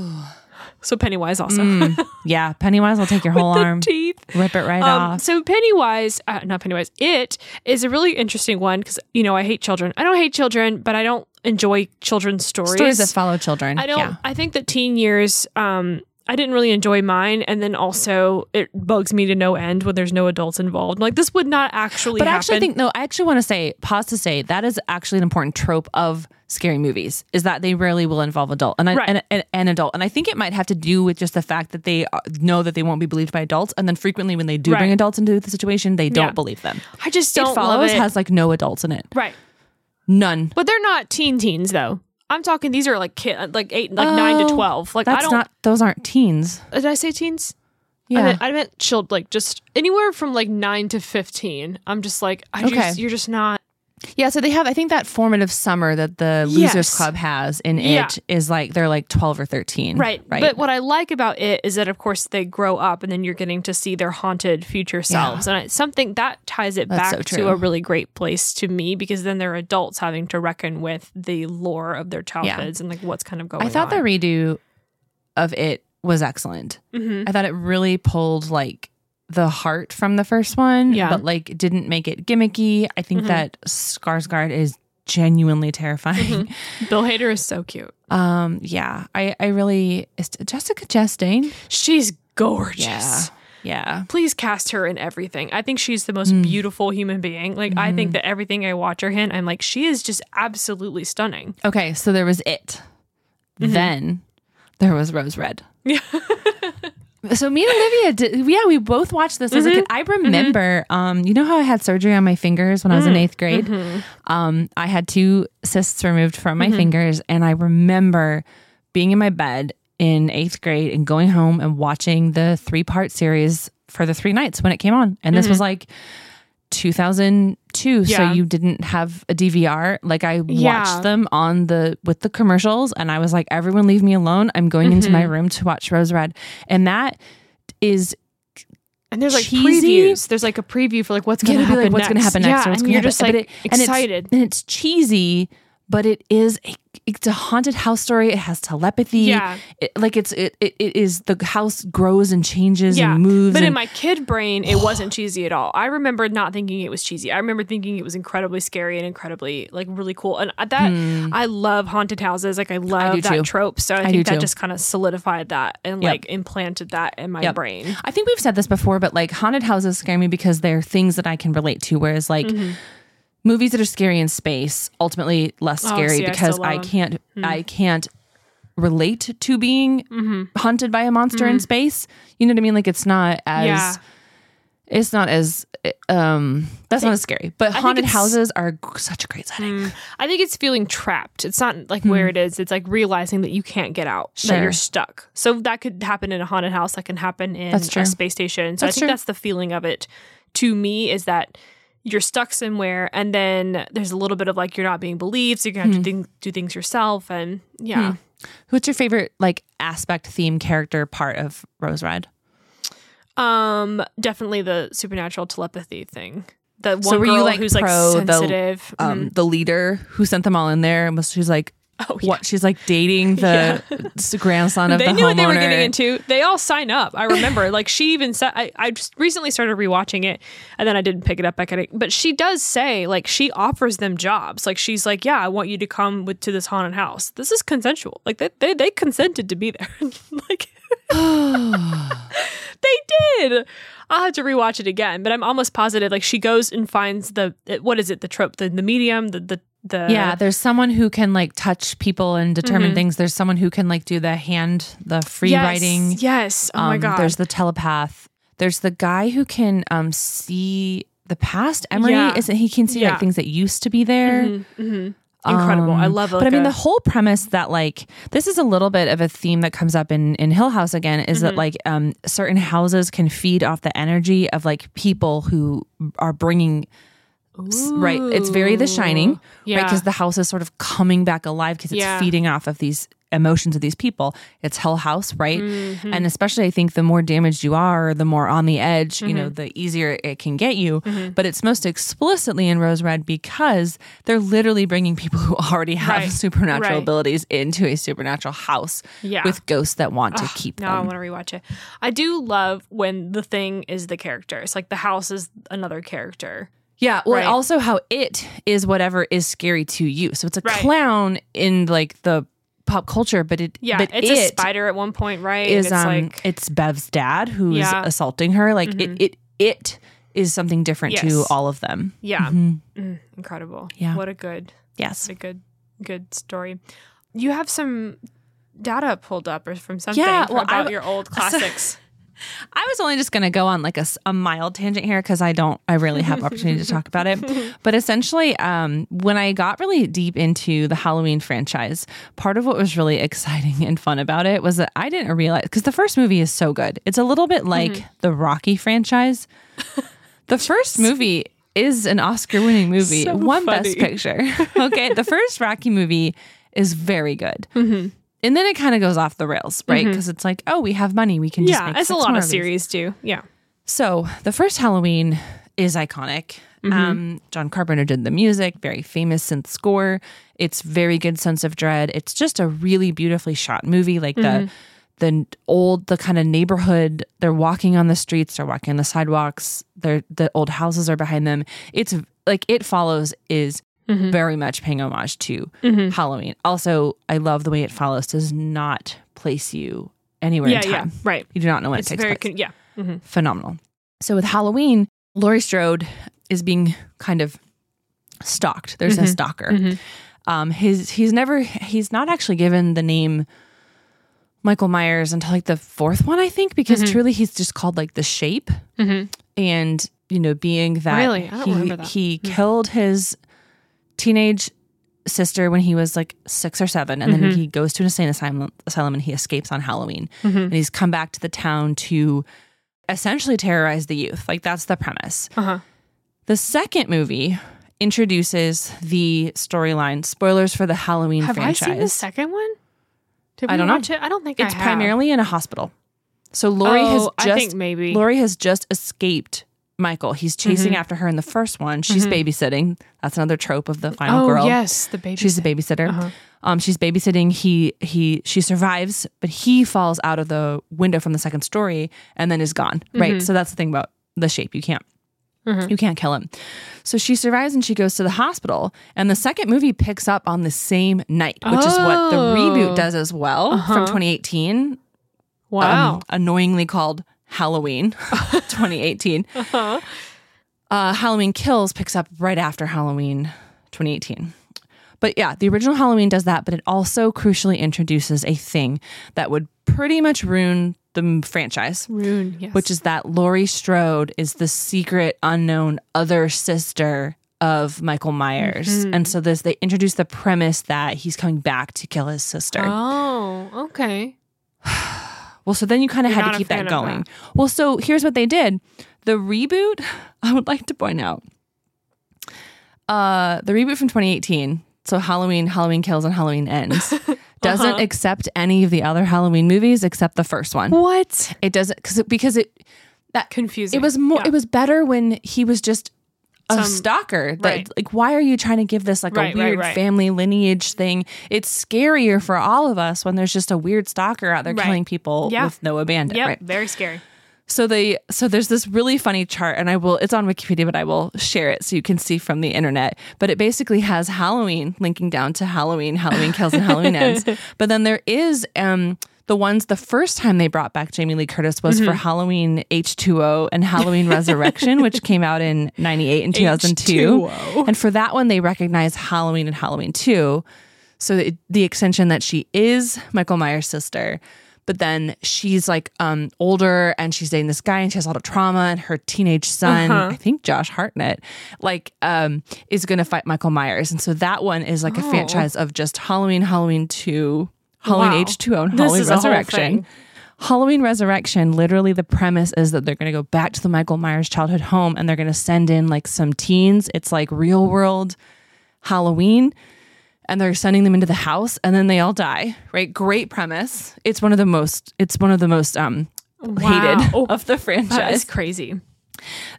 So Pennywise also. mm. Yeah, Pennywise will take your whole arm. Teeth. Rip it right um, off. So Pennywise, uh, not Pennywise, It is a really interesting one because, you know, I hate children. I don't hate children, but I don't enjoy children's stories. Stories that follow children. I don't. Yeah. I think that teen years um, I didn't really enjoy mine. And then also it bugs me to no end when there's no adults involved. I'm like, this would not actually but happen. But I actually think, no, I actually want to say, pause to say, that is actually an important trope of scary movies, is that they rarely will involve adult and right. an, an, an adult. And I think it might have to do with just the fact that they know that they won't be believed by adults. And then frequently when they do right. bring adults into the situation, they don't yeah. believe them. I just don't It Follows love it. Has like no adults in it. Right. None. But they're not teen teens though. I'm talking, these are like kid, like eight, like oh, nine to twelve. Like that's I don't. Not, those aren't teens. Did I say teens? Yeah, I meant, I meant chilled, like just anywhere from like nine to fifteen. I'm just like, I okay. just, you're just not. Yeah, so they have. I think that formative summer that the Losers yes. Club has in yeah. It is like they're like twelve or thirteen, right? Right. But what I like about It is that of course they grow up, and then you're getting to see their haunted future selves, yeah. and it's something that ties it That's back so to a really great place to me, because then they're adults having to reckon with the lore of their childhoods yeah. and like what's kind of going on. I thought on. The redo of It was excellent. Mm-hmm. I thought it really pulled like. The heart from the first one, yeah. but like didn't make it gimmicky. I think mm-hmm. that Skarsgård is genuinely terrifying. Mm-hmm. Bill Hader is so cute. Um, yeah, I, I really is Jessica Chastain. She's gorgeous. Yeah. Yeah. Please cast her in everything. I think she's the most mm. beautiful human being. Like, mm. I think that everything I watch her in, I'm like, she is just absolutely stunning. Okay, so there was It. Mm-hmm. Then there was Rose Red. Yeah. So me and Olivia, did, yeah, we both watched this mm-hmm. as a kid. I remember, mm-hmm. um, you know how I had surgery on my fingers when mm. I was in eighth grade? Mm-hmm. Um, I had two cysts removed from my mm-hmm. fingers, and I remember being in my bed in eighth grade and going home and watching the three-part series for the three nights when it came on. And this mm-hmm. was like two thousand two, yeah. so you didn't have a D V R. Like I watched yeah. them on the with the commercials, and I was like, everyone leave me alone, I'm going mm-hmm. into my room to watch Rose Red. And that is and there's like cheesy. Previews there's like a preview for like what's gonna, gonna happen be like, what's next. Gonna happen next yeah, and you're happen. Just like it, excited and it's, and it's cheesy, but it is a it's a haunted house story. It has telepathy. Yeah. It, like it's it, it it is the house grows and changes yeah. and moves. But and, in my kid brain, it wasn't cheesy at all. I remember not thinking it was cheesy. I remember thinking it was incredibly scary and incredibly like really cool. And that hmm. I love haunted houses. Like I love I that too. Trope. So I, I think that too. Just kind of solidified that and yep. like implanted that in my yep. brain. I think we've said this before, but like haunted houses scare me because they're things that I can relate to. Whereas like. Mm-hmm. Movies that are scary in space, ultimately less scary oh, see, because I, I can't mm. I can't relate to being mm-hmm. hunted by a monster mm-hmm. in space. You know what I mean? Like it's not as yeah. it's not as um that's think, not as scary. But I haunted houses are such a great setting. Mm, I think it's feeling trapped. It's not like mm. where it is. It's like realizing that you can't get out. Sure. That you're stuck. So that could happen in a haunted house. That can happen in a space station. So that's I think true. That's the feeling of it to me, is that you're stuck somewhere, and then there's a little bit of like you're not being believed, so you're gonna have mm. to th- do things yourself, and yeah. Mm. What's your favorite like aspect, theme, character, part of Rose Red? Um, definitely the supernatural telepathy thing. The one so were girl you, like, who's like sensitive, the, um, mm. the leader who sent them all in there, and was she's like. Oh, yeah. What she's like dating the yeah. grandson of they the homeowner. They knew what they were getting into. They all sign up. I remember, like she even said. I, I just recently started rewatching it, and then I didn't pick it up back at it. But she does say, like she offers them jobs. Like she's like, yeah, I want you to come with to this haunted house. This is consensual. Like they they, they consented to be there. Like they did. I'll have to rewatch it again, but I'm almost positive. Like she goes and finds the what is it? The trope, the the medium, the the. The yeah, there's someone who can like touch people and determine mm-hmm. things. There's someone who can like do the hand, the free yes, writing. Yes. Oh um, my God. There's the telepath. There's the guy who can um see the past. Emery yeah. isn't he can see yeah. like things that used to be there. Mm-hmm. Mm-hmm. Incredible. Um, I love it. But I mean, the whole premise that like, this is a little bit of a theme that comes up in, in Hill House again, is mm-hmm. that like um certain houses can feed off the energy of like people who are bringing Ooh. Right. It's very The Shining, yeah. right? Because the house is sort of coming back alive because it's yeah. feeding off of these emotions of these people. It's Hill House, right? Mm-hmm. And especially I think the more damaged you are, the more on the edge, mm-hmm. you know, the easier it can get you. Mm-hmm. But it's most explicitly in Rose Red because they're literally bringing people who already have right. supernatural right. abilities into a supernatural house yeah. with ghosts that want Ugh, to keep now them. Now I want to rewatch it. I do love when the thing is the character. It's like the house is another character. Yeah, well, right. also how it is whatever is scary to you. So it's a right. clown in like the pop culture, but it yeah, but it's it a spider at one point, right? Is, it's um, like it's Bev's dad who's yeah. assaulting her. Like mm-hmm. it, it, it is something different yes. to all of them. Yeah, mm-hmm. mm, incredible. Yeah, what a good yes, a good good story. You have some data pulled up or from something yeah, well, about I, your old classics. I was only just going to go on like a, a mild tangent here because I don't, I really have opportunity to talk about it. But essentially, um, when I got really deep into the Halloween franchise, part of what was really exciting and fun about it was that I didn't realize, because the first movie is so good. It's a little bit like mm-hmm. the Rocky franchise. The first movie is an Oscar-winning movie, so one funny. Best Picture. Okay, the first Rocky movie is very good. Mm-hmm. And then it kind of goes off the rails, right? Because mm-hmm. it's like, oh, we have money. We can just yeah, make it's a lot of series too. Yeah. So the first Halloween is iconic. Mm-hmm. Um, John Carpenter did the music, very famous synth score. It's very good sense of dread. It's just a really beautifully shot movie. Like mm-hmm. the the old, the kind of neighborhood. They're walking on the streets. They're walking on the sidewalks. They're, the old houses are behind them. It's like It Follows is Mm-hmm. very much paying homage to mm-hmm. Halloween. Also, I love the way It Follows does not place you anywhere yeah, in time. Yeah, right. You do not know when it's it takes very place. Con- yeah. Mm-hmm. Phenomenal. So with Halloween, Laurie Strode is being kind of stalked. There's mm-hmm. a stalker. Mm-hmm. Um, his he's never he's not actually given the name Michael Myers until like the fourth one, I think, because mm-hmm. truly he's just called like the Shape. Mm-hmm. And you know, being that really? I don't he remember that. he mm-hmm. killed his teenage sister when he was like six or seven, and mm-hmm. then he goes to an insane asylum, asylum and he escapes on Halloween. Mm-hmm. And he's come back to the town to essentially terrorize the youth. Like, that's the premise. Uh-huh. The second movie introduces the storyline. Spoilers for the Halloween have franchise. Have I seen the second one? Did we I don't watch know. It? I don't think it's I have. primarily in a hospital. So Laurie oh, has just I think maybe Laurie has just escaped Michael. He's chasing mm-hmm. after her in the first one. She's mm-hmm. babysitting. That's another trope of the final oh, girl. Oh yes, the babysitter. She's the babysitter. Uh-huh. Um, she's babysitting. He he she survives, but he falls out of the window from the second story and then is gone. Mm-hmm. Right. So that's the thing about the Shape. You can't mm-hmm. you can't kill him. So she survives and she goes to the hospital. And the second movie picks up on the same night, which oh. is what the reboot does as well uh-huh. from twenty eighteen. Wow. Um, annoyingly called Halloween twenty eighteen. Uh-huh. Uh, Halloween Kills picks up right after Halloween twenty eighteen. But yeah, the original Halloween does that, but it also crucially introduces a thing that would pretty much ruin the franchise. Ruin, yes. Which is that Laurie Strode is the secret, unknown other sister of Michael Myers. Mm-hmm. And so this they introduce the premise that he's coming back to kill his sister. Oh, okay. Well, so then you kind of had to keep that going. That. Well, so here's what they did. The reboot, I would like to point out, uh, the reboot from twenty eighteen, so Halloween, Halloween Kills, and Halloween Ends, doesn't uh-huh. accept any of the other Halloween movies except the first one. What? It doesn't, cause it, because it... that confusing. It was, more, yeah. it was better when he was just a Some, stalker. That, right. Like, why are you trying to give this like right, a weird right, right. family lineage thing? It's scarier for all of us when there's just a weird stalker out there right. killing people yeah. with no abandon. Yeah, right? Very scary. So they so there's this really funny chart, and I will it's on Wikipedia, but I will share it so you can see from the internet. But it basically has Halloween linking down to Halloween, Halloween Kills, and Halloween Ends. But then there is um the ones the first time they brought back Jamie Lee Curtis was mm-hmm. for Halloween H two O and Halloween Resurrection, which came out in ninety-eight and two thousand two. H two O. And for that one, they recognized Halloween and Halloween two. So it, the extension that she is Michael Myers' sister, but then she's like um, older and she's dating this guy and she has a lot of trauma, and her teenage son, uh-huh. I think Josh Hartnett, like um, is going to fight Michael Myers. And so that one is like oh. a franchise of just Halloween, Halloween two, Halloween wow. H two O and Halloween Resurrection. Halloween Resurrection, literally the premise is that they're going to go back to the Michael Myers childhood home and they're going to send in like some teens. It's like real world Halloween. And they're sending them into the house and then they all die, right? Great premise. It's one of the most, it's one of the most um, wow. hated oh, of the franchise. That is crazy.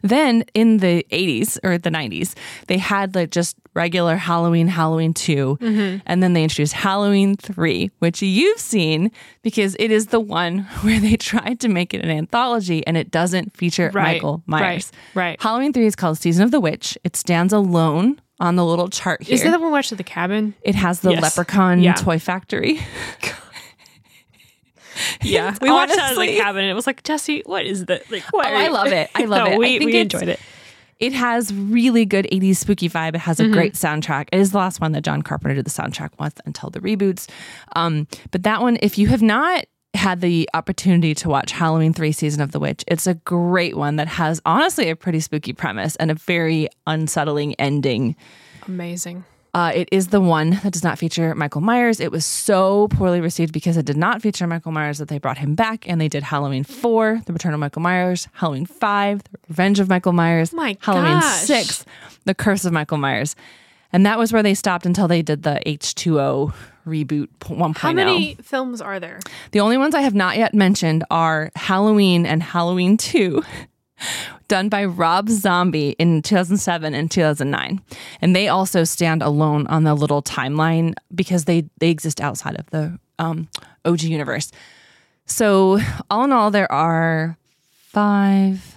Then in the eighties or the nineties, they had like just regular Halloween, Halloween two, mm-hmm. and then they introduced Halloween three, which you've seen because it is the one where they tried to make it an anthology and it doesn't feature right, Michael Myers. Right, right. Halloween three is called Season of the Witch. It stands alone on the little chart here. Is that the one we watched at the cabin? It has the yes. leprechaun yeah. toy factory. Yeah, we watched honestly, that at the cabin and it was like, Jesse, what is that? Like, what oh, I love it. I love no, it. We, I think we enjoyed it. It has really good eighties spooky vibe. It has a mm-hmm. great soundtrack. It is the last one that John Carpenter did the soundtrack with until the reboots. Um, but that one, if you have not had the opportunity to watch Halloween three Season of the Witch, it's a great one that has honestly a pretty spooky premise and a very unsettling ending. Amazing. Uh, it is the one that does not feature Michael Myers. It was so poorly received because it did not feature Michael Myers that they brought him back and they did Halloween four, The Return of Michael Myers, Halloween five, The Revenge of Michael Myers, My Halloween gosh. six, The Curse of Michael Myers. And that was where they stopped until they did the H two O reboot one point oh. How many films are there? The only ones I have not yet mentioned are Halloween and Halloween two. Done by Rob Zombie in two thousand seven and two thousand nine. And they also stand alone on the little timeline because they, they exist outside of the um, O G universe. So all in all, there are five,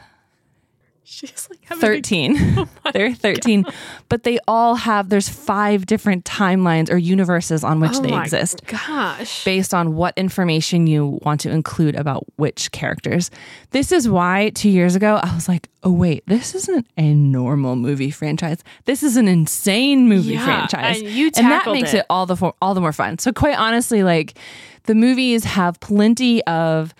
She's like, how thirteen. Many? Oh there are thirteen. God. But they all have, there's five different timelines or universes on which oh they my exist. Gosh. Based on what information you want to include about which characters. This is why two years ago, I was like, oh wait, this isn't a normal movie franchise. This is an insane movie yeah, franchise. And, you and that makes it, it all, the for, all the more fun. So quite honestly, like the movies have plenty of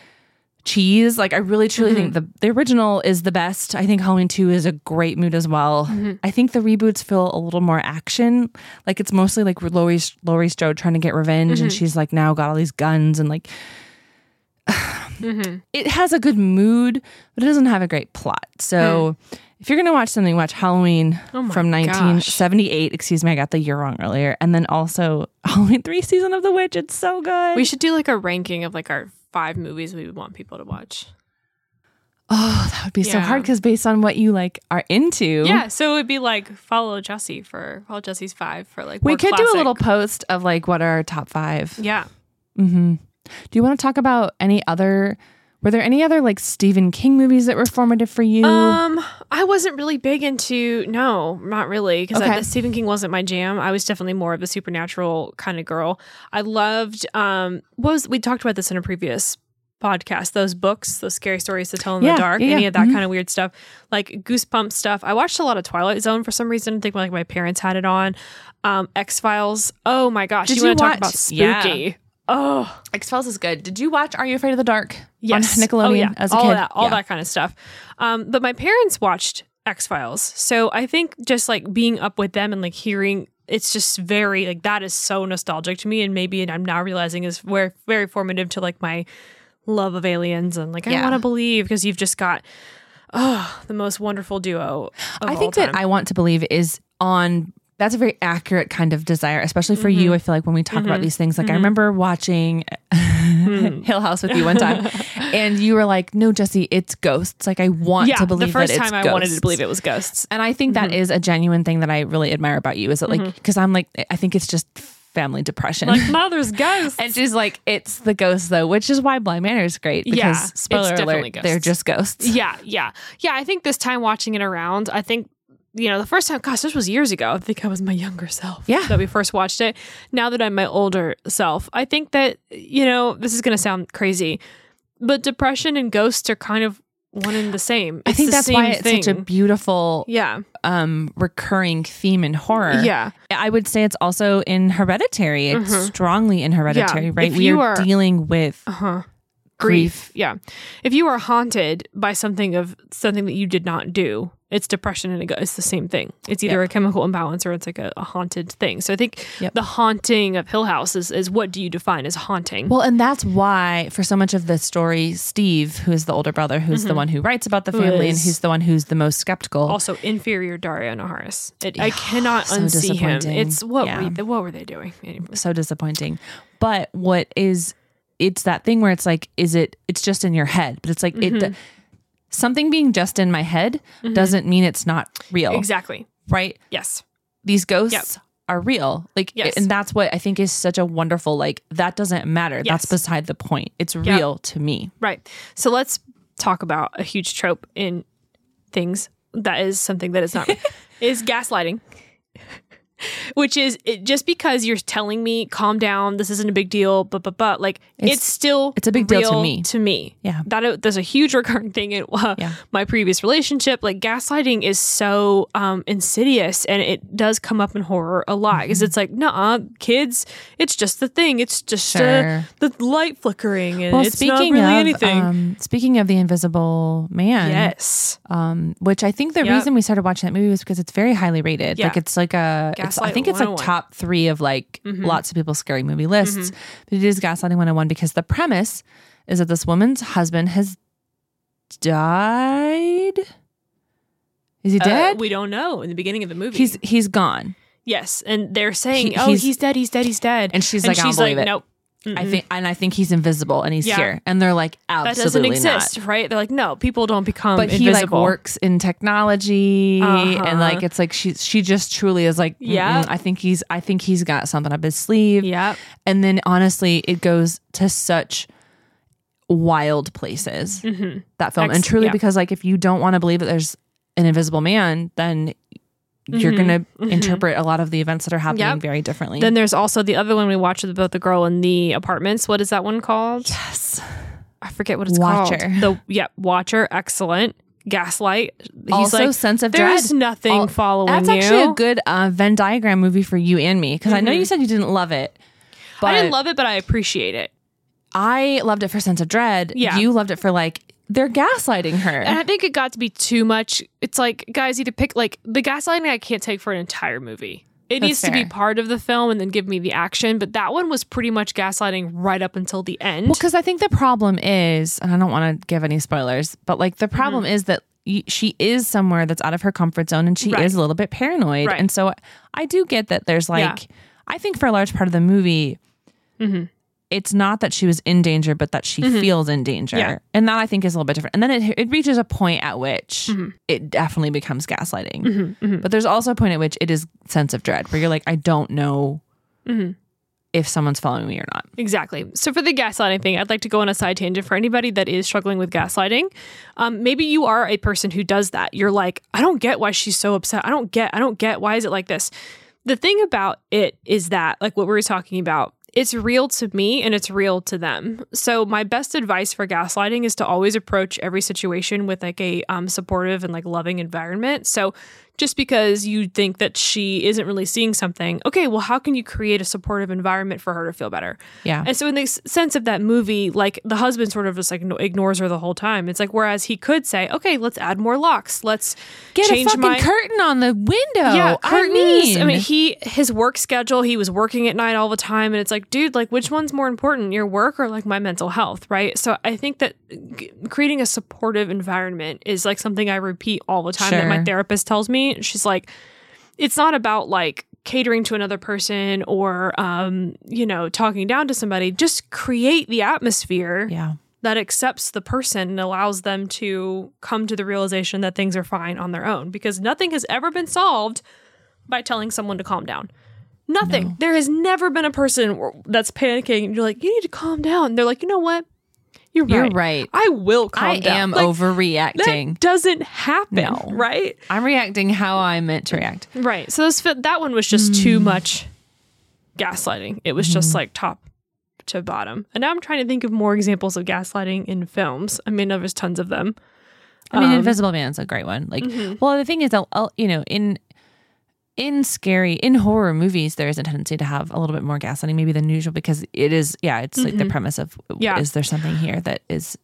cheese. Like I really truly mm-hmm. think the, the original is the best. I think Halloween two is a great mood as well. Mm-hmm. I think the reboots feel a little more action. Like it's mostly like Laurie Laurie Strode trying to get revenge mm-hmm. and she's like now got all these guns and like mm-hmm. it has a good mood, but it doesn't have a great plot. So mm. if you're going to watch something, watch Halloween oh from nineteen seventy-eight. Gosh. Excuse me, I got the year wrong earlier. And then also Halloween three Season of the Witch. It's so good. We should do like a ranking of like our five movies we would want people to watch. Oh, that would be yeah. so hard because based on what you like are into. Yeah, so it would be like follow Jesse for follow Jesse's five for like. We could classic. do a little post of like what are our top five. Yeah. Mm-hmm. Do you want to talk about any other? Were there any other like Stephen King movies that were formative for you? Um, I wasn't really big into no, not really, because okay. Stephen King wasn't my jam. I was definitely more of a supernatural kind of girl. I loved um, what was we talked about this in a previous podcast. Those books, those scary stories to tell in yeah, the dark, yeah, any yeah. of that mm-hmm. kind of weird stuff, like Goosebumps stuff. I watched a lot of Twilight Zone for some reason. I think like my parents had it on. Um, X Files. Oh my gosh, Did you, you want to talk about spooky? Yeah. Oh, X-Files is good. Did you watch Are You Afraid of the Dark? Yes. On Nickelodeon oh, yeah. as a all kid. That, all yeah. that kind of stuff. Um, but my parents watched X-Files. So I think just like being up with them and like hearing, it's just very like that is so nostalgic to me. And maybe and I'm now realizing is very, very formative to like my love of aliens. And like yeah. I want to believe because you've just got oh the most wonderful duo of I think all time. That I Want to Believe is on... That's a very accurate kind of desire, especially for mm-hmm. you. I feel like when we talk mm-hmm. about these things, like mm-hmm. I remember watching mm. Hill House with you one time and you were like, no, Jesse, it's ghosts. Like I want yeah, to believe that it's ghosts. The first time I wanted to believe it was ghosts. And I think mm-hmm. that is a genuine thing that I really admire about you is that like, because mm-hmm. I'm like, I think it's just family depression. Like mother's ghosts. And she's like, it's the ghosts though, which is why Bly Manor is great. Because yeah, spoiler alert, ghosts. They're just ghosts. Yeah, yeah. Yeah, I think this time watching it around, I think you know, the first time, gosh, this was years ago. I think I was my younger self yeah. that we first watched it. Now that I'm my older self, I think that, you know, this is going to sound crazy, but depression and ghosts are kind of one and the same. It's I think that's why it's thing. Such a beautiful yeah. um, recurring theme in horror. Yeah. I would say it's also in Hereditary. It's mm-hmm. strongly in Hereditary, yeah. right? If we are, are dealing with... Uh-huh. Grief. Yeah. If you are haunted by something of something that you did not do, it's depression and it's the same thing. It's either yep. a chemical imbalance or it's like a, a haunted thing. So I think yep. the haunting of Hill House is, is what do you define as haunting? Well, and that's why for so much of the story, Steve, who is the older brother, who's mm-hmm. the one who writes about the family and he's the one who's the most skeptical. Also inferior Dario Naharis. It, I cannot so unsee him. It's what, yeah. we, what were they doing? Anyway. So disappointing. But what is... It's that thing where it's like, is it, it's just in your head, but it's like mm-hmm. it, something being just in my head mm-hmm. doesn't mean it's not real. Exactly. Right? Yes. These ghosts yep. are real. Like, yes. it, and that's what I think is such a wonderful, like, that doesn't matter. Yes. That's beside the point. It's yep. real to me. Right. So let's talk about a huge trope in things that is something that is not, is gaslighting. which is it, just because you're telling me, calm down, this isn't a big deal, but but but like it's, it's still it's a big deal to me. To me, yeah, that there's a huge recurring thing in uh, yeah. my previous relationship. Like gaslighting is so um, insidious, and it does come up in horror a lot because mm-hmm. it's like, nah, kids, it's just the thing. It's just sure. uh, the light flickering, and well, it's speaking not really of, anything. Um, speaking of the Invisible Man, yes, um, which I think the yep. reason we started watching that movie was because it's very highly rated. Yeah. Like it's like a Gaslight. It's I think it's like top three of like mm-hmm. lots of people's scary movie lists, mm-hmm. but it is Gaslighting one oh one because the premise is that this woman's husband has died. Is he uh, dead? We don't know. In the beginning of the movie, he's he's gone. Yes, and they're saying, he, "Oh, he's, he's dead. He's dead. He's dead." And she's and like, she's "I don't believe like, it." Nope. Mm-mm. I think, and I think he's invisible, and he's yeah. here. And they're like, absolutely not. That doesn't exist, not. Right? They're like, no, people don't become. But invisible. He like works in technology, uh-huh. and like it's like she she just truly is like, yeah. I think he's I think he's got something up his sleeve. Yeah. And then honestly, it goes to such wild places mm-hmm. that film, Ex- and truly yeah. because like if you don't want to believe that there's an invisible man, then. You're mm-hmm. going to mm-hmm. interpret a lot of the events that are happening yep. very differently. Then there's also the other one we watched with both the girl and the apartments. What is that one called? Yes. I forget what it's Watcher. called. The yeah, Watcher. Excellent. Gaslight. He's also like, sense of dread. There's nothing All, following that's you. That's actually a good uh, Venn diagram movie for you and me because mm-hmm. I know you said you didn't love it. But I didn't love it, but I appreciate it. I loved it for sense of dread. Yeah. You loved it for like... They're gaslighting her. And I think it got to be too much. It's like, guys, you need to pick, like, the gaslighting I can't take for an entire movie. It That's needs fair. to be part of the film and then give me the action. But that one was pretty much gaslighting right up until the end. Well, because I think the problem is, and I don't want to give any spoilers, but, like, the problem mm. is that she is somewhere that's out of her comfort zone and she right. is a little bit paranoid. Right. And so I do get that there's, like, yeah. I think for a large part of the movie... Mm-hmm. It's not that she was in danger, but that she mm-hmm. feels in danger. Yeah. And that I think is a little bit different. And then it it reaches a point at which mm-hmm. it definitely becomes gaslighting. Mm-hmm, mm-hmm. But there's also a point at which it is sense of dread where you're like, I don't know mm-hmm. if someone's following me or not. Exactly. So for the gaslighting thing, I'd like to go on a side tangent for anybody that is struggling with gaslighting. Um, maybe you are a person who does that. You're like, I don't get why she's so upset. I don't get, I don't get. Why is it like this? The thing about it is that, like what we were talking about, it's real to me and it's real to them. So my best advice for gaslighting is to always approach every situation with like a um, supportive and like loving environment. So just because you think that she isn't really seeing something, okay, well, how can you create a supportive environment for her to feel better? Yeah. And so in the sense of that movie, like the husband sort of just like ignores her the whole time. It's like, whereas he could say, okay, let's add more locks. Let's Get change a fucking my... curtain on the window. Yeah, curtains. I mean, I mean he, his work schedule, he was working at night all the time. And it's like, dude, like which one's more important, your work or like my mental health, right? So I think that g- creating a supportive environment is like something I repeat all the time sure. that my therapist tells me. She's like, it's not about like catering to another person or, um, you know, talking down to somebody. Just create the atmosphere yeah. that accepts the person and allows them to come to the realization that things are fine on their own. Because nothing has ever been solved by telling someone to calm down. Nothing. No. There has never been a person that's panicking. And you're like, you need to calm down. And they're like, you know what? You're right. You're right. I will calm I down. I am like, overreacting. That doesn't happen, no. right? I'm reacting how I'm meant to react. Right. So this that one was just mm. too much gaslighting. It was mm. just like top to bottom. And now I'm trying to think of more examples of gaslighting in films. I mean, there's tons of them. I mean, um, Invisible Man's a great one. Like, mm-hmm. well, the thing is, I'll, I'll, you know, in... In scary, in horror movies, there is a tendency to have a little bit more gaslighting maybe than usual because it is, yeah, it's mm-hmm. like the premise of, yeah. is there something here that is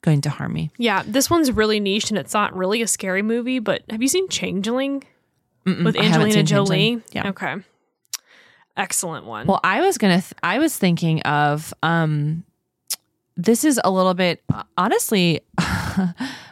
going to harm me? Yeah, this one's really niche and it's not really a scary movie, but have you seen Changeling Mm-mm, with Angelina Jolie? Yeah. Okay. Excellent one. Well, I was going to, th- I was thinking of, um, this is a little bit, honestly,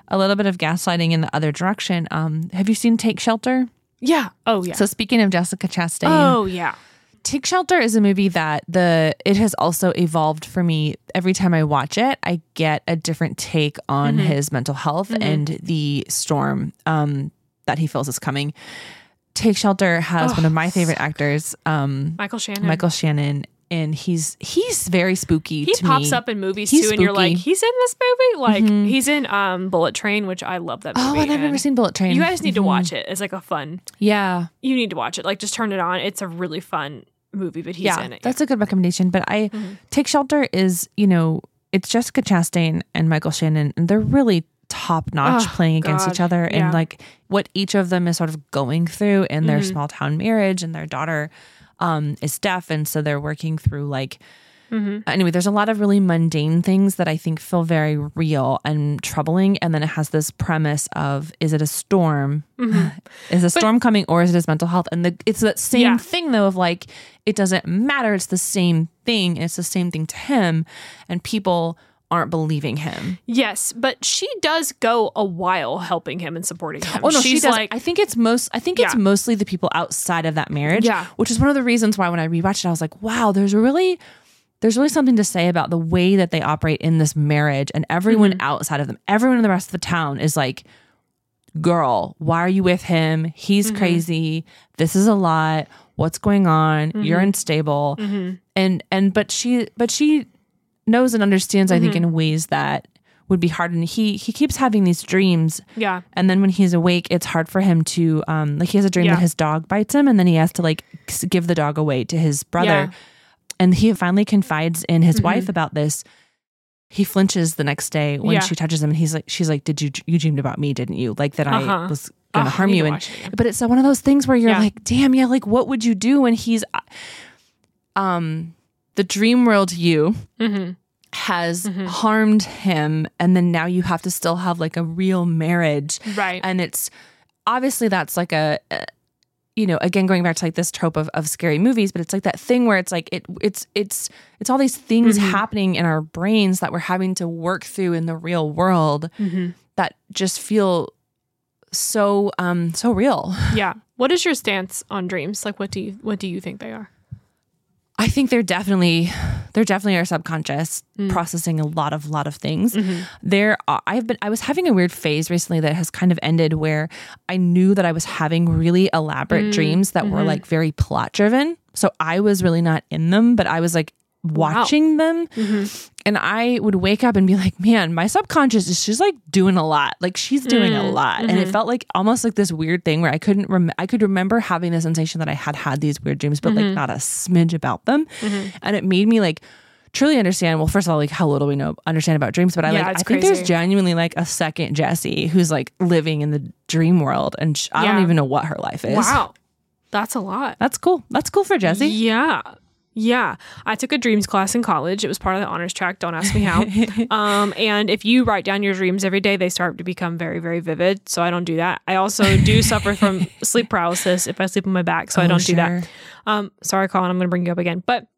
a little bit of gaslighting in the other direction. Um, have you seen Take Shelter? Yeah. Oh, yeah. So speaking of Jessica Chastain. Oh, yeah. Take Shelter is a movie that the it has also evolved for me. Every time I watch it, I get a different take on mm-hmm. his mental health mm-hmm. and the storm um, that he feels is coming. Take Shelter has oh, one of my favorite actors. Um, Michael Shannon. Michael Shannon. and he's he's very spooky. He to pops me. up in movies he's too, spooky. And you're like, he's in this movie. Like mm-hmm. he's in um, Bullet Train, which I love that movie. Oh, and, and I've never seen Bullet Train. You guys need mm-hmm. to watch it. It's like a fun. Yeah, you need to watch it. Like just turn it on. It's a really fun movie, but he's yeah, in it. That's a good recommendation. But I mm-hmm. Take Shelter is you know it's Jessica Chastain and Michael Shannon, and they're really top notch oh, playing against God. each other yeah. and like what each of them is sort of going through in their mm-hmm. small town marriage, and their daughter um is deaf, and so they're working through like mm-hmm. anyway there's a lot of really mundane things that I think feel very real and troubling, and then it has this premise of is it a storm mm-hmm. is a storm but, coming, or is it his mental health, and the, it's that same yeah. thing though of like it doesn't matter, it's the same thing, it's the same thing to him, and people aren't believing him. Yes, but she does go a while helping him and supporting him. Oh no, she's she does. Like, I think it's most. I think yeah. it's mostly the people outside of that marriage. Yeah, which is one of the reasons why when I rewatched it, I was like, wow, there's really, there's really something to say about the way that they operate in this marriage, and everyone mm-hmm. outside of them, everyone in the rest of the town is like, girl, why are you with him? He's mm-hmm. crazy. This is a lot. What's going on? Mm-hmm. You're unstable. Mm-hmm. And and but she but she. knows and understands, I mm-hmm. think, in ways that would be hard. And he he keeps having these dreams. Yeah. And then when he's awake, it's hard for him to, um, like he has a dream yeah. that his dog bites him, and then he has to like give the dog away to his brother. Yeah. And he finally confides in his mm-hmm. wife about this. He flinches the next day when yeah. she touches him, and he's like, she's like, did you, you dreamed about me, didn't you? Like that uh-huh. I was going to uh, harm you. And it. But it's uh, one of those things where you're yeah. like, damn, yeah, like what would you do? And he's, um, the dream world you mm-hmm. has mm-hmm. harmed him, and then now you have to still have like a real marriage, right? And it's obviously that's like a, a you know, again going back to like this trope of, of scary movies, but it's like that thing where it's like it it's it's it's all these things mm-hmm. happening in our brains that we're having to work through in the real world mm-hmm. that just feel so um so real. Yeah. What is your stance on dreams? Like, what do you what do you think they are? I think they're definitely, they're definitely our subconscious mm. processing a lot of, lot of things. Mm-hmm. There are, I've been, I was having a weird phase recently that has kind of ended where I knew that I was having really elaborate mm. dreams that mm-hmm. were like very plot driven. So I was really not in them, but I was like watching wow. them. Mm-hmm. And I would wake up and be like, man, my subconscious is just like doing a lot. Like she's doing mm. a lot. Mm-hmm. And it felt like almost like this weird thing where I couldn't, rem- I could remember having the sensation that I had had these weird dreams, but mm-hmm. like not a smidge about them. Mm-hmm. And it made me like truly understand. Well, first of all, like how little we know, understand about dreams, but I yeah, like, I crazy. think there's genuinely like a second Jessie who's like living in the dream world, and sh- yeah. I don't even know what her life is. Wow. That's a lot. That's cool. That's cool for Jessie. Yeah. Yeah, I took a dreams class in college. It was part of the honors track. Don't ask me how. Um, and if you write down your dreams every day, they start to become very, very vivid. So I don't do that. I also do suffer from sleep paralysis if I sleep on my back. So oh, I don't sure. do that. Um, sorry, Colin, I'm going to bring you up again. But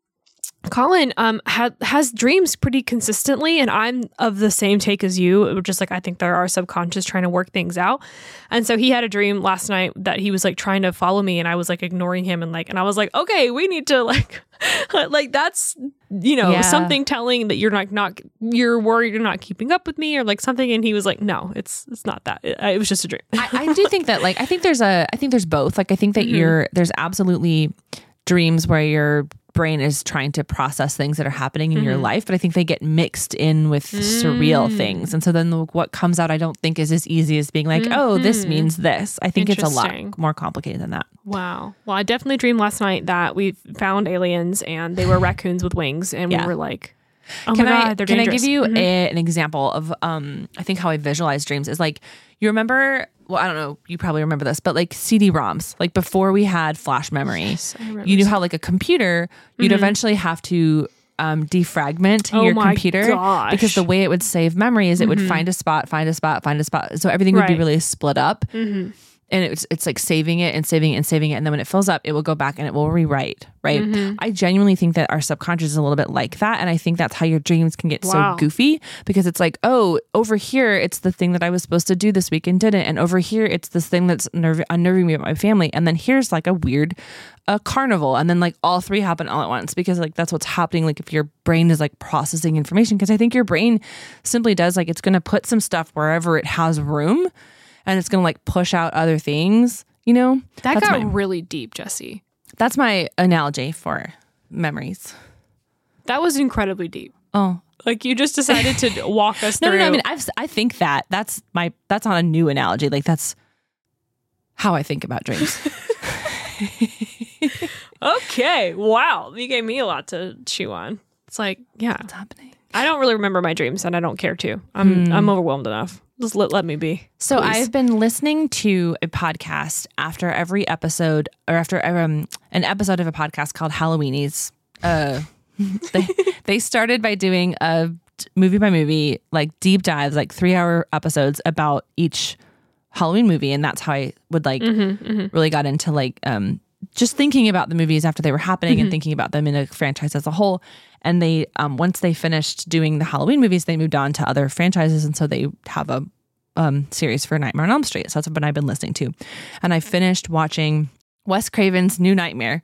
Colin um, ha- has dreams pretty consistently. And I'm of the same take as you. It was just like, I think there are subconscious trying to work things out. And so he had a dream last night that he was like trying to follow me, and I was like ignoring him. And like, and I was like, okay, we need to like... like that's, you know, yeah. something telling that you're like not, not you're worried you're not keeping up with me, or like something. And he was like, no, it's it's not that. It, it was just a dream. I, I do think that like I think there's a I think there's both. Like I think that mm-hmm. you're there's absolutely dreams where your brain is trying to process things that are happening in mm-hmm. your life, but I think they get mixed in with mm-hmm. surreal things, and so then the, what comes out I don't think is as easy as being like mm-hmm. oh this means this. I think it's a lot more complicated than that. Wow. Well, I definitely dreamed last night that we found aliens and they were raccoons with wings, and yeah. we were like, oh can my God, I, they're dangerous. Can I give you mm-hmm. a, an example of um I think how I visualize dreams is like, you remember, well, I don't know, you probably remember this, but like C D ROMs, like before we had flash memory, yes, you knew so. how like a computer, you'd mm-hmm. eventually have to um, defragment oh your computer gosh. because the way it would save memory is it mm-hmm. would find a spot, find a spot, find a spot. So everything right. would be really split up. Mm-hmm. And it's it's like saving it and saving it and saving it. And then when it fills up, it will go back and it will rewrite, right? Mm-hmm. I genuinely think that our subconscious is a little bit like that. And I think that's how your dreams can get wow. so goofy, because it's like, oh, over here, it's the thing that I was supposed to do this week and didn't. And over here, it's this thing that's nerv- unnerving me about my family. And then here's like a weird uh, carnival. And then like all three happen all at once, because like that's what's happening. Like if your brain is like processing information, because I think your brain simply does like, it's going to put some stuff wherever it has room, and it's going to like push out other things, you know? That That's got my, really deep, Jesse. That's my analogy for memories. That was incredibly deep. Oh. Like, you just decided to walk us no, through. No, no, I mean, I've, I think that. That's my. That's not a new analogy. Like, that's how I think about dreams. Okay. Wow. You gave me a lot to chew on. It's like, yeah. What's happening? I don't really remember my dreams, and I don't care to. I'm mm. I'm overwhelmed enough. Just let, let me be. So please. I've been listening to a podcast after every episode, or after um, an episode of a podcast called Halloweenies. Uh, they, they started by doing a movie by movie, like deep dives, like three hour episodes about each Halloween movie. And that's how I would like mm-hmm, mm-hmm. really got into like um, just thinking about the movies after they were happening mm-hmm. and thinking about them in a franchise as a whole. And they, um, once they finished doing the Halloween movies, they moved on to other franchises. And so they have a um, series for Nightmare on Elm Street. So that's what I've been listening to. And I finished watching Wes Craven's New Nightmare.